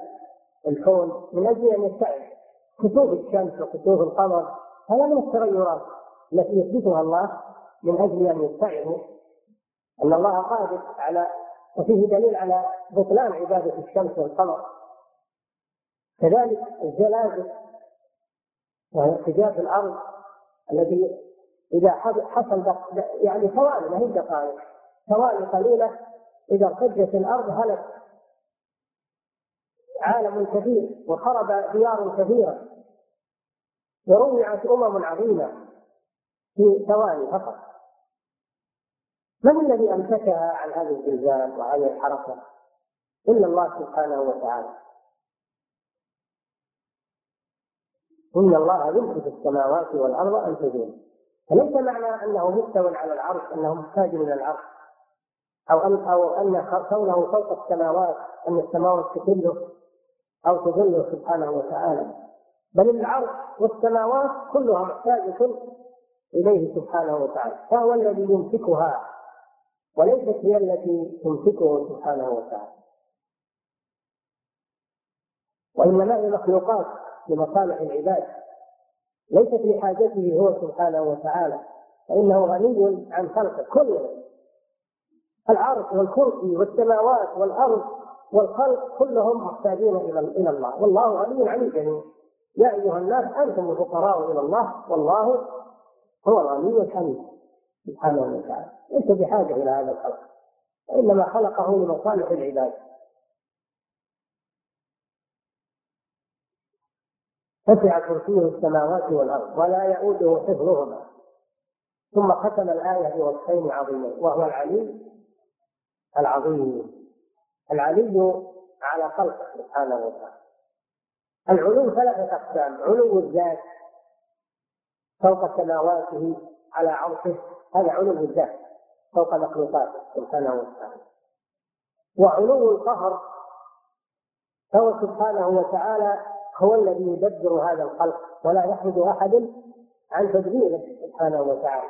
الكون من أجل أن يستعد كسوف الشمس وكسوف القمر، هذا من التغيرات التي يثبتها الله من أجل أن يستعدوا أن الله قادر على، وفيه دليل على بطلان عبادة الشمس والقمر. كذلك الزلازل وانقجاز الأرض الذي إذا حصل يعني ثواني ما هي دقائق، ثواني قليلة إذا انفجرت الأرض هلك عالم كبير وخرب ديار كبيرة وروعت عظيمة في ثواني فقط. من الذي أمسكها عن هذه الزلزال وعن الحركة؟ إلا الله سبحانه وتعالى. إن الله يمسك السماوات والأرض أن تزولا، فليس معنى أنه مستوى على العرش أنه محتاج إلى العرش أو أن كونه فوق السماوات أن السماوات تكله أو تذله سبحانه وتعالى، بل العرش والسماوات كلها محتاجة إليه سبحانه وتعالى، فهو الذي يمسكها وليست هي التي تمسكه سبحانه وتعالى، وإنما هي مخلوقات لمصالح العباد ليست لحاجته هو سبحانه وتعالى، فإنه غني عن خلقه كله. العرش والكرسي والسماوات والأرض والخلق كلهم محتاجين إلى الله، والله غني عن الجميع. يا أيها الناس أنتم الفقراء إلى الله والله هو الغني الحميد سبحانه وتعالى، ليس بحاجة إلى هذا الخلق وإنما خلقه لمصالح العباد. وسع كرسيه السماوات والأرض ولا يؤوده حفظهما. ثم ختم الآية بوصفين عظيمين وهو العلي العظيم. العلي على خلقه سبحانه وتعالى. العلو ثلاثة أقسام: علو الذات فوق سماواته على عرشه، هذا علو الذات فوق مخلوقاته سبحانه وتعالى. وعلو القهر، فهو سبحانه وتعالى هو الذي يدبر هذا الخلق ولا يحرج أحد عن تدبيره سبحانه وتعالى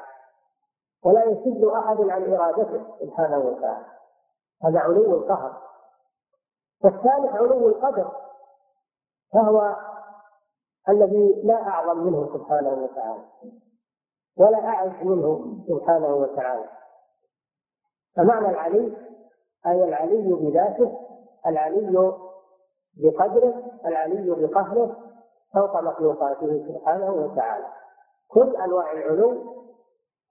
ولا يسد أحد عن إرادته سبحانه وتعالى، هذا علو القهر. والثالث علو القدر، فهو الذي لا أعظم منه سبحانه وتعالى ولا أعز منه سبحانه وتعالى. فمعنى العلي أي العلي بذاته، العلي بقدره، العلي بقهره فوق مخلوقاته سبحانه وتعالى. كل أنواع العلو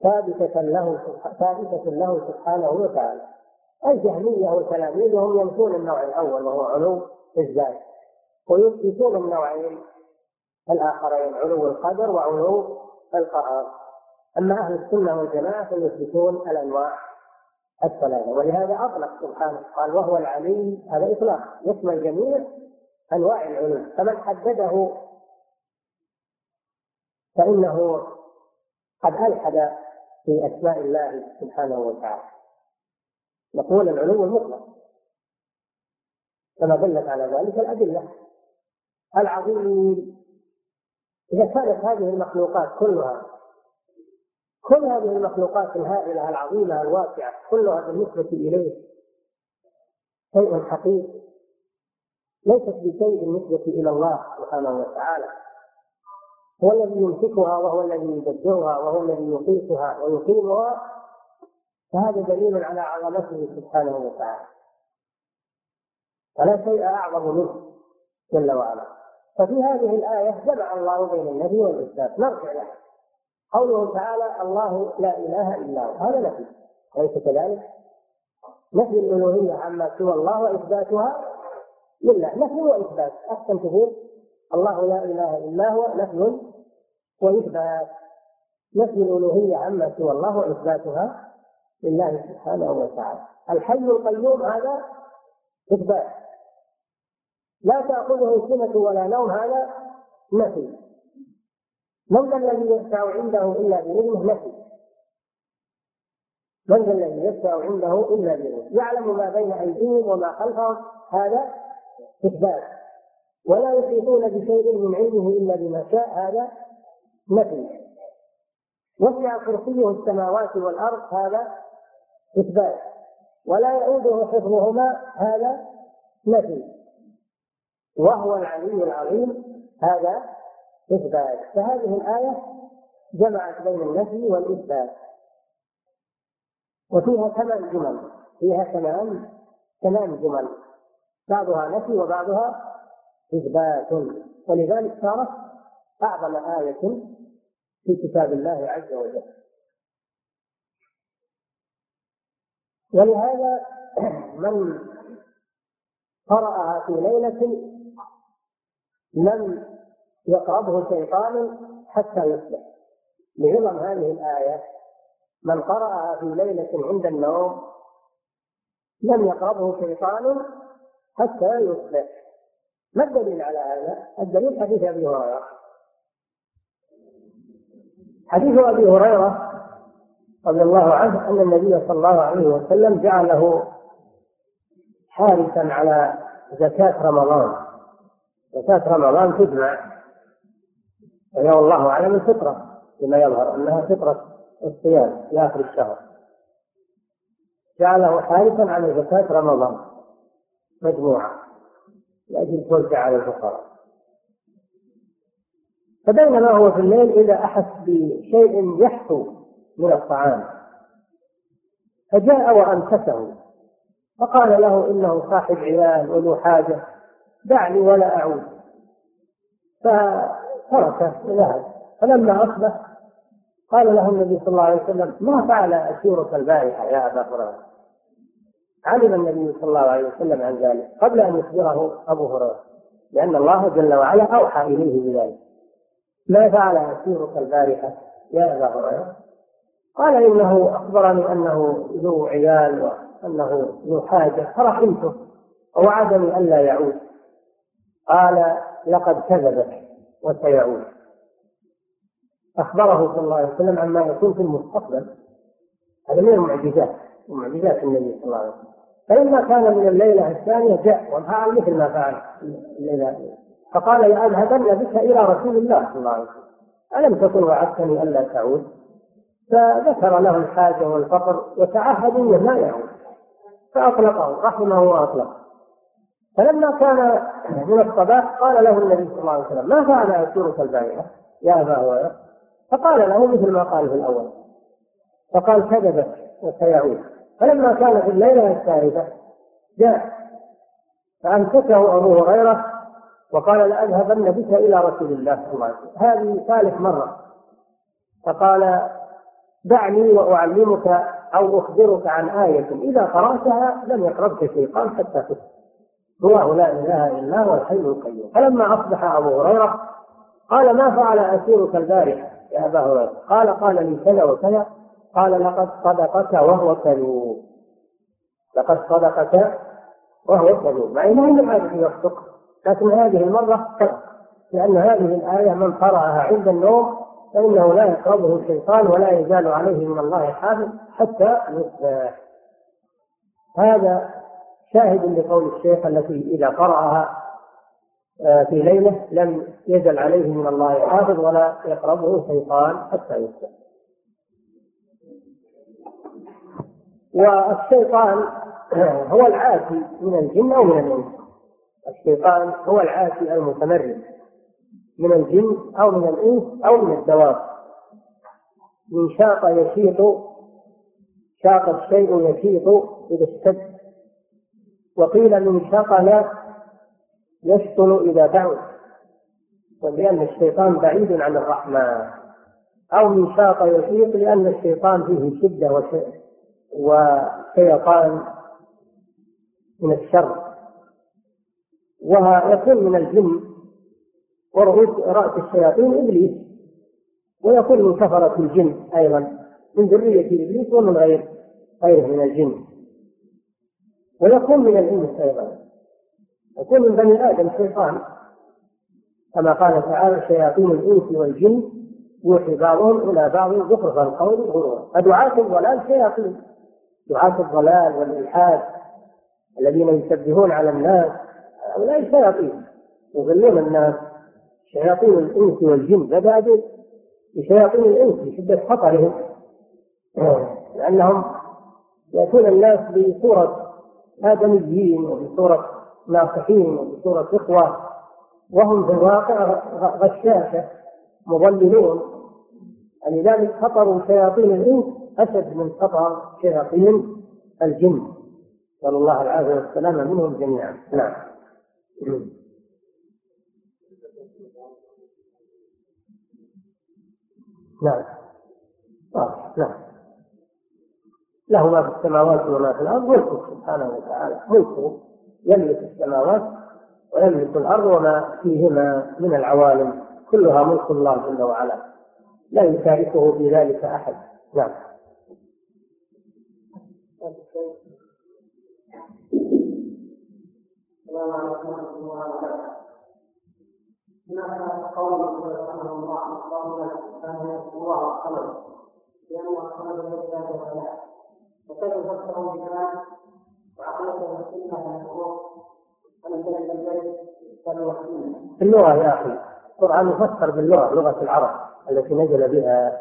ثابتة له سبحانه وتعالى. الجهمية وتلاميذهم ينفون النوع الأول وهو علو الذات، ويثبتون النوعين الآخرين علو القدر وعلو القهر. أما أهل السنة والجماعة فيثبتون الأنواع الثلاثة، ولهذا أطلق سبحانه قال وهو العلي، هذا إطلاق يشمل جميع أنواع العلو، فمن حدده فإنه قد ألحد في أسماء الله سبحانه وتعالى. نقول العلو المطلق كما دلت على ذلك الأدلة. العظيم، إذا كانت هذه المخلوقات كل هذه المخلوقات الهائلة العظيمة الواسعة كلها بالنسبة إليه شيء حقيقي، ليست بشيء بالنسبة إلى الله سبحانه وتعالى. هو الذي يمسكها وهو الذي يدبرها وهو الذي يقيسها ويقيمها، فهذا دليل على عظمته سبحانه وتعالى، ولا شيء أعظم منه جل وعلا. ففي هذه الآية جمع الله بين النبي والإثبات. نرجع لها قوله تعالى الله لا إله إلا هو، هذا نفي، أليس كذلك؟ نفي الألوهية عما سوى الله وإثباتها لله، نفي وإثبات أحسن كثير الله لا إله إلا هو نفي وإثبات، نفي الألوهية عما سوى الله وإثباتها لله سبحانه وتعالى. الحي القيوم هذا إثبات، لا تأخذه سنة ولا نوم هذا نفي، من ذا الذي يشفع عنده إلا بإذنه نفي، من ذا الذي يشفع عنده إلا بإذنه، يعلم ما بين أيديهم وما خلفهم هذا إثبات، ولا يحيطون بشيء من علمه إلا بما شاء هذا نفي، وسع كرسيه السماوات والأرض هذا إثبات، ولا يعوده حفظهما هذا نفي، وهو العلي العظيم هذا إثبات. فهذه الآية جمعت بين النفي والإثبات، وفيها ثمان جمل، فيها ثمان جمل، بعضها نفي وبعضها إثبات، ولذلك صارت أعظم آية في كتاب الله عز وجل. ولهذا من قرأها في ليلة لم يقربه شيطان حتى يصبح، لعظم هذه الآية. من قرأها في ليلة عند النوم لم يقربه شيطان حتى يصبح. ما الدليل على هذا؟ الدليل حديث أبي هريرة، حديث أبي هريرة رضي الله عنه أن النبي صلى الله عليه وسلم جعله حارسا على زكاة رمضان، زكاة رمضان تجمع، ويا والله أعلم الفطرة، لما يظهر أنها فطرة الصيام لآخر الشهر، جعله حارسا على زكاة رمضان مجموعة لأجل توزع على الفقراء. فبينما هو في الليل إذا أحس بشيء يحثو من الطعام، فجاء وأمسكه فقال له إنه صاحب عيال وذو حاجة، دعني ولا أعود، فتركه وذهب. فلما أصبح قال له النبي صلى الله عليه وسلم: ما فعل أسيرك البارحة يا أبا هريرة؟ علم النبي صلى الله عليه وسلم عن ذلك قبل أن يخبره أبو هريرة، لأن الله جل وعلا أوحى إليه بذلك. ما فعل أسيرك البارحة يا أبا هريرة؟ قال: إنه أخبرني أنه ذو عيال وأنه ذو حاجة فرحمته ووعدني ألا يعود. قال: لقد كذبك وسيعود. أخبره صلى الله عليه وسلم عما يكون في المستقبل، هذا من المعجزات، معجزات النبي صلى الله عليه وسلم. فلما كان من الليلة الثانية جاء وفعل مثل ما فعل الليلة، فقال: يا أذهبن بك إلى رسول الله صلى الله عليه وسلم، ألم تكن وعدتني ألا تعود؟ فذكر له الحاجة والفقر وتعهد أنه لا يعود، فأطلقه رحمه وأطلقه. فلما كان من الصباح قال له النبي صلى الله عليه وسلم: ما فعل أسيرك البارحة يا أبا هريرة؟ فقال له مثل ما قال في الأول، فقال: كذبت وسيعود. فلما كان في الليلة الثالثة جاء فأمسكه أبو هريرة وقال: لأذهبن بك إلى رسول الله صلى الله عليه وسلم، هذه ثالث مرة. فقال: دعني وأعلمك أو أخبرك عن آية إذا قرأتها لم يقربك شيطان حتى تسلم، هو لا إله إلا هو الحي القيوم. فلما أصبح أبو هريرة قال: ما فعل أسيرك البارحة يا أبا هريرة؟ قال: لي كذا وكذا. قال: لقد صدقك وهو كذوب، لقد صدقك وهو كذوب، مع أنه لم يكن يصدق، لكن هذه المرة صدق، لأن هذه الآية من قرأها عند النوم فإنه لا يقربه الشيطان ولا يزال عليه من الله حافظ حتى يصبح. هذا شاهد لقول الشيخ: التي إذا قرأها في ليلة لم يزل عليه من الله حافظ ولا يقربه شيطان حتى يصبح. والشيطان هو العاتي من الجن أو من الإنس، الشيطان هو العاتي المتمرد من الجن أو من الإنس أو من الدواب، من شاق يشيط، شاق الشيء يشيط إذا اشتد، وقيل من شقل يشطل إذا بعد، ولأن الشيطان بعيد عن الرحمة، أو من شاق يشيط لأن الشيطان فيه شدة وشيطان من الشر. ويكون من الجن ورؤوس الشياطين إبليس، ويقول من كفرة الجن أيضا من ذرية إبليس ومن غيره من الجن، ويكون من الإنس أيضا، يكون من بني آدم شيطان كما قال تعالى: شياطين الإنس والجن يوحي بعضهم إلى بعض زخرف القول غرورا. فدعاة الضلال شياطين، دعاة الضلال والإلحاد الذين يشبهون على الناس هؤلاء شياطين يضلون الناس. شياطين الإنس والجن بدأ بشياطين الإنس بشدة خطرهم، لأنهم يأتون الناس بصورة آدميين وبصورة ناصحين وبصورة إخوة، وهم في الواقع غشاشة مضللون. لذلك خطر شياطين الإنس أشد من خطر شياطين الجن، صلى الله العافية والسلام منهم جميعا. نعم. نعم نعم، له ما في السماوات وما في الأرض، ملكه سبحانه وتعالى، ملكه يملك السماوات ويملك الأرض وما فيهما من العوالم، كلها ملك الله جل وعلا، لا يشاركه في ذلك أحد. نعم. السلام عليكم ورحمة الله وبركاته. هناك قول سبحانه الله سبحانه الله القلم، لأن القلم ليس له، وكيف تفسر بها وعقلته السنة أن تنزل البيت فالوحيدة اللغة. يا أخي القرآن يفسر باللغة، لغة العرب التي نزل بها.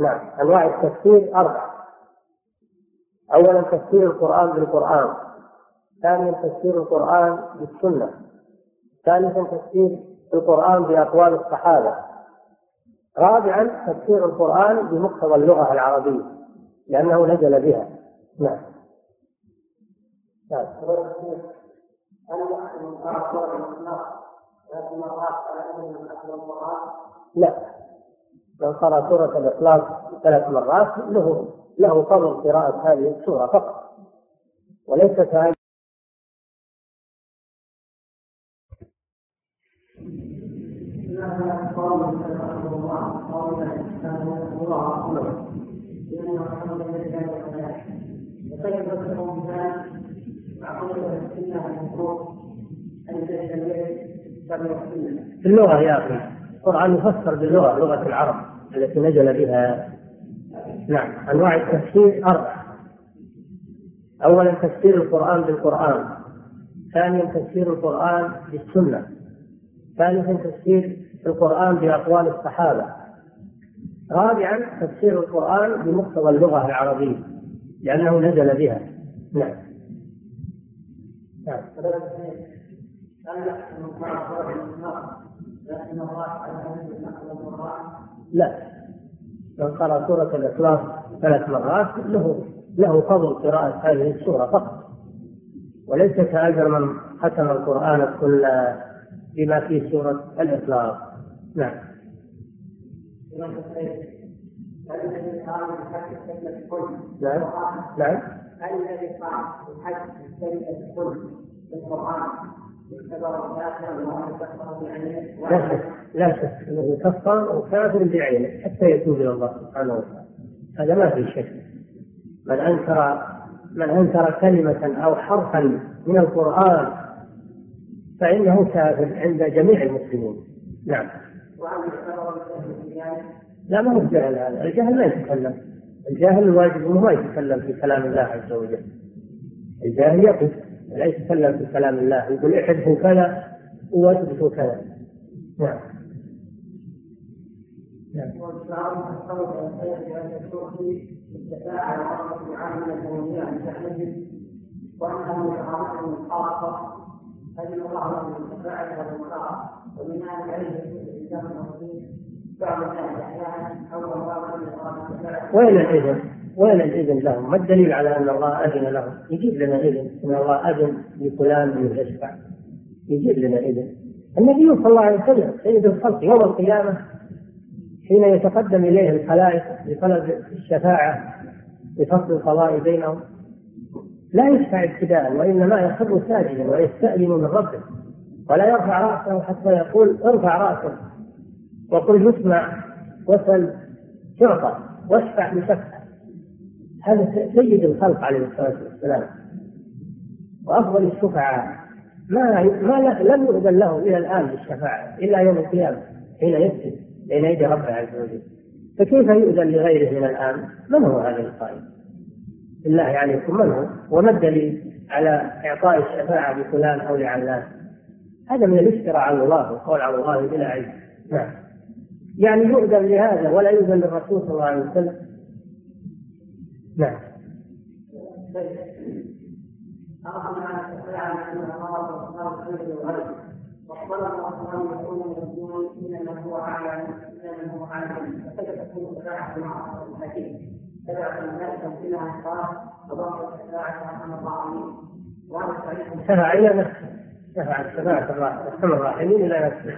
نعم. أنواع التفسير أربعة: أولا تفسير القرآن بالقرآن، ثانيا تفسير القرآن بالسنة، ثالثا تفسير القرآن بأقوال الصحابة، رابعا تفسير القرآن بمقتضى اللغة العربية لأنه نزل بها. نعم. لا، من قرأ سورة الإخلاص 3 مرات له فضل قراءة هذه السورة فقط، وليس كان. اللغة يا أخي القرآن يفسر باللغة، لغة العرب التي نزل بها. نعم. أنواع التفسير 4: أولا تفسير القرآن بالقرآن، ثانيا تفسير القرآن بالسنة، ثالثا تفسير القرآن بأقوال الصحابة، رابعا تفسير القرآن بمقتضى اللغة العربية لأنه نزل بها. نعم. نعم. لا، من قرأ سورة الإخلاص 3 مرات له فضل قراءة هذه السورة فقط، وليس كأجر من ختم القرآن كله بما في سورة الإخلاص. نعم. نعم. لا شك أنه كفر وكافر بعينه حتى يتوب إلى الله سبحانه وتعالى، هذا ما في شك. من أنكر كلمة أو حرفا من القرآن فإنه كافر عند جميع المسلمين. نعم. لا، ما هو الجهل هذا، الجهل لا يتكلم، الجاهل الواجب هو يتكلم في كلام الله عز وجل، الجاهل يقف لا يتكلم في كلام الله، يقول احدثوا كذا واثبتوا كذا. نعم. نعم. وين الإذن لهم؟ ما الدليل على أن الله أذن لهم؟ يجيب لنا إذن أن الله أذن لفلان أن يشفع، يجيب لنا إذن. النبي صلى الله عليه وسلم سيد الخلق يوم القيامة حين يتقدم إليه الخلائق لطلب الشفاعة لفصل القضاء بينهم لا يشفع ابتداء، وإنما يخر ساجدا ويستأذن من ربه ولا يرفع رأسه حتى يقول ارفع رأسك وقل يسمع وسل شرطة واشفع بشفع. هذا سيد الخلق عليه الصلاة والسلام وأفضل الشفعاء، ما لم يؤذن له إلى الآن بالشفاعة إلا يوم القيامة حين يسجد بين يدي ربه عز وجل، فكيف يؤذن لغيره من الآن؟ من هو هذا القائل؟ بالله عليكم من هو؟ وما الدليل على إعطاء الشفاعة لفلان أو لعلان؟ هذا من الافتراء على الله والقول على الله بلا علم. نعم، يعني يؤذن لهذا ولا يؤذن للرسول صلى الله عليه وسلم. نعم. شفع إلى نفسه، شفع الشفاعة الراحمين إلى نفسه،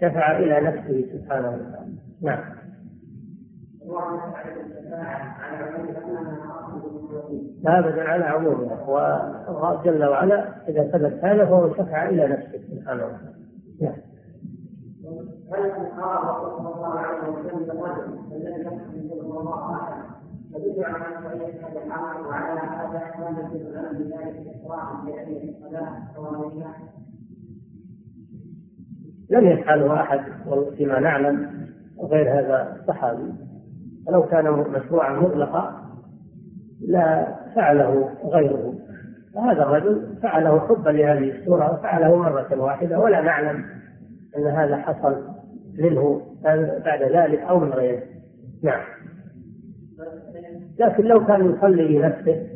شفع إلى نفسه سبحانه وتعالى. نعم. أبدا على عمومه، والله جل وعلا إذا ثبت هذا فهو شفع إلى نفسه سبحانه وتعالى. نعم. فدل على صحيح هذا الامر وعلى هذا ما يدل على ذلك اقرار بأن الصلاه صوامها لم يفعله احد فيما نعلم غير هذا الصحابي، ولو كان مشروعا مطلقا لا فعله غيره، فهذا الرجل فعله حبا لهذه السوره وفعله مره واحده، ولا نعلم ان هذا حصل منه بعد ذلك او من غيره. نعم. لكن لو كان يصلي لنفسه،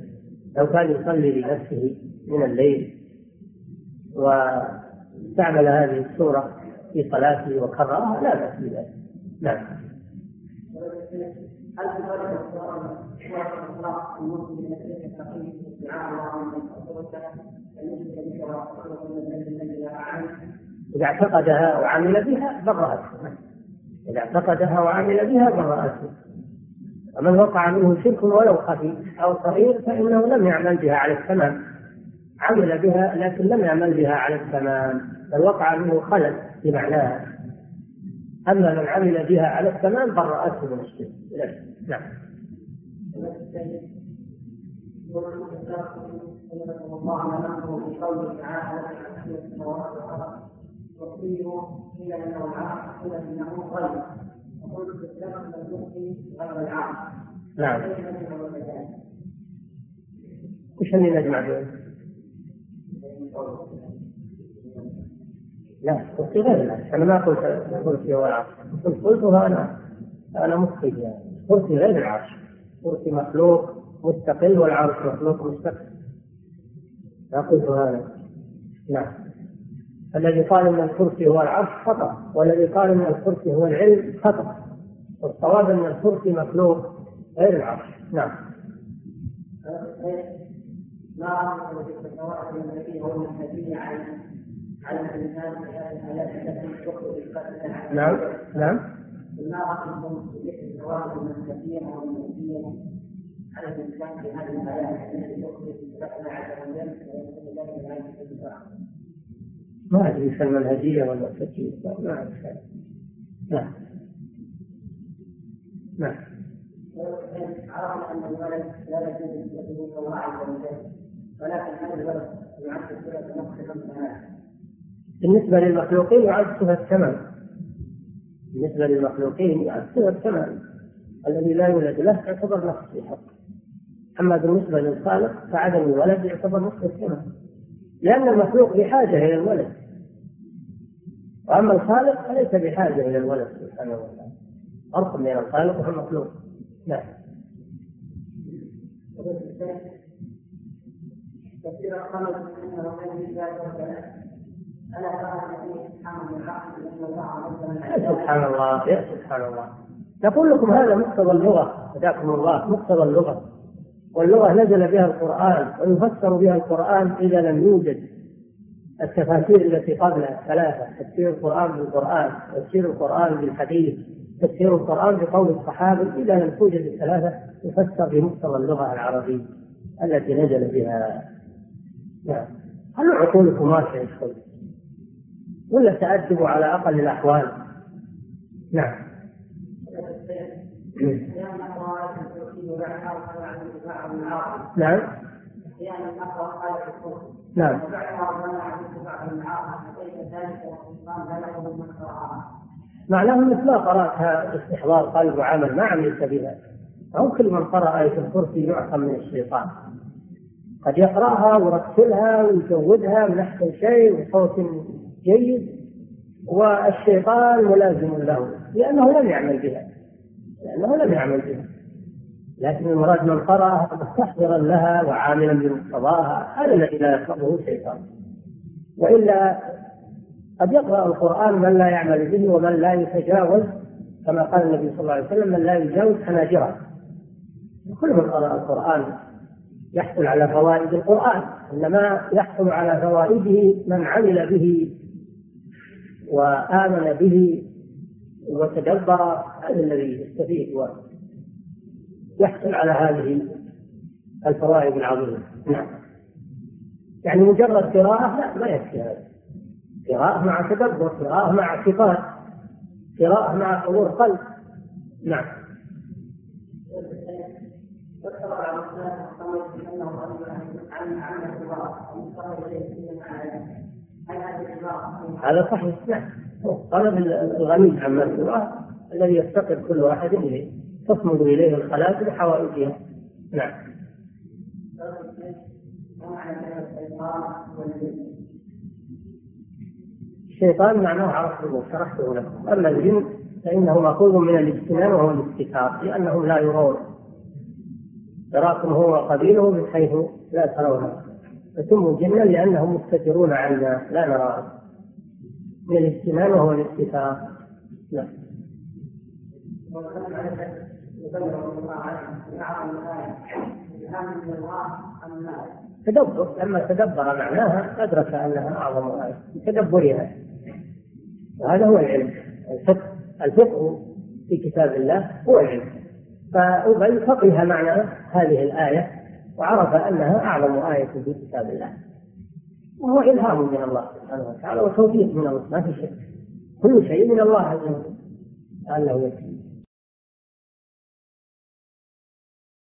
لو كان يصلي لنفسه من الليل واستعمل هذه السورة في صلاته وقرأها لا بأس بذلك. نعم. إذا اعتقدها وعمل بها برأته، إذا اعتقدها وعمل بها برأته، ومن وقع منه شرك ولو خفي أو صغير فإنه لم يعمل بها على التمام، عمل بها لكن لم يعمل بها على التمام، بل وقع منه خلل بمعناها. أما من عمل بها على التمام برأته من الشرك. نعم. نعم. وش اللي نجمع بيه؟ لا قلت غير، أنا ما قلت كرسي هو العرش، قلتها أنا مخطئ، يعني كرسي غير العرش، كرسي مخلوق مستقل والعرش مخلوق مستقل، لا قلتها أنا. نعم. الذي قال أن الكرسي هو العرش خطأ، والذي قال أن الكرسي هو العلم خطأ، والصواب أن الكرسي مخلوق غير العرش. نعم. ما أعرف في التوارث الذي هو الحديث عن الإنسان في هذه الحالات التي تخرج الفتنة. نعم. نعم. ما أعرف في التوارث الذي هو الحديث عن الإنسان في هذه الحالات التي تخرج الفتنة على الناس ويكون ذلك عن الإنسان. ما أدري سلم الهدية ولا الفتية، ما أعرف. نعم. نعم. عرفنا أن الولد لا يجوز يجوز الله عز وجل، ولكن هذا الولد يعد صفة مخلوق بالنسبة للمخلوقين، يعد صفة كمال بالنسبة للمخلوقين، يعد صفة كمال. الذي لا يولد له يعتبر نقص في حقه، أما بالنسبة للخالق فعدم الولد يعتبر نقص كمال، لأن المخلوق بحاجة إلى الولد، وأما الخالق فليس بحاجة إلى الولد سبحانه وتعالى، أرقى من الخالق وهو المخلوق. نعم. كثيرا قالوا أنه من سبحان الله، يا سبحان الله، نقول لكم هذا مقتضى اللغة، هداكم الله، مقتضى اللغة، واللغة نزل بها القرآن ويفسر بها القرآن إذا لم يوجد التفاسير التي قبلها الثلاثة: تفسير القرآن بالقرآن، تفسير القرآن بالحديث، تفسير القرآن بقول الصحابة. إذا لم توجد الثلاثة يفسر بمقتضى اللغة العربية التي نزل بها. نعم. هل عقولكم واسعة؟ ولا تأدبه على أقل الأحوال. نعم. نعم. نعم. معناه أنك ما قرأتها استحضار قلب وعمل، ما عملت بها. أو كل من قرأ آية الكرسي يعصم من الشيطان. قد يقرأها ويرتلها ويزودها من أحسن شيء وصوت جيد، والشيطان ملازم له لأنه لم يعمل بها، لكن المراد من قرأها مستحضرا لها وعاملا بمقتضاها، هذا الذي لا يقرأه الشيطان. وإلا قد يقرأ القرآن من لا يعمل به ومن لا يتجاوز، كما قال النبي صلى الله عليه وسلم: من لا يجاوز حناجره. كل من قرأ القرآن يحصل على فوائد القرآن، إنما يحصل على فوائده من عمل به وآمن به وتدبر، هذا الذي يستفيد ويحصل على هذه الفوائد العظيمة. نعم. يعني مجرد قراءة لا، ما يكفي هذا. قراءة مع تدبر، قراءة مع اعتقاد، قراءة مع حضور قلب. نعم. هذا صحيح. نعم. طلب الغني عما سواه الذي يفتقر كل واحد إليه، تصمد إليه الخلاف لحوائجها. نعم. الشيطان معناه عرفته وشرحته لكم. أما الجن فإنه مأخوذ من الاجتنان وهو الاستكثار، لأنهم لا يرون، يراكم هو وقبيله من حيث لا ترونه، فسموا جنا لأنهم مستترون عنا لا نراهم، من الاجتنان وهو الاستكثار. نعم. تدبر، لما تدبر معناها أدرك أنها أعظم آية بتدبرها. وهذا هو العلم. الفقه في كتاب الله هو العلم. فأبي فقه معنى هذه الآية وعرف أنها أعظم آية في كتاب الله، وهو إلهام من الله سبحانه وتعالى وتوفيق من الله، ما في شيء، كل شيء من الله عز وجل.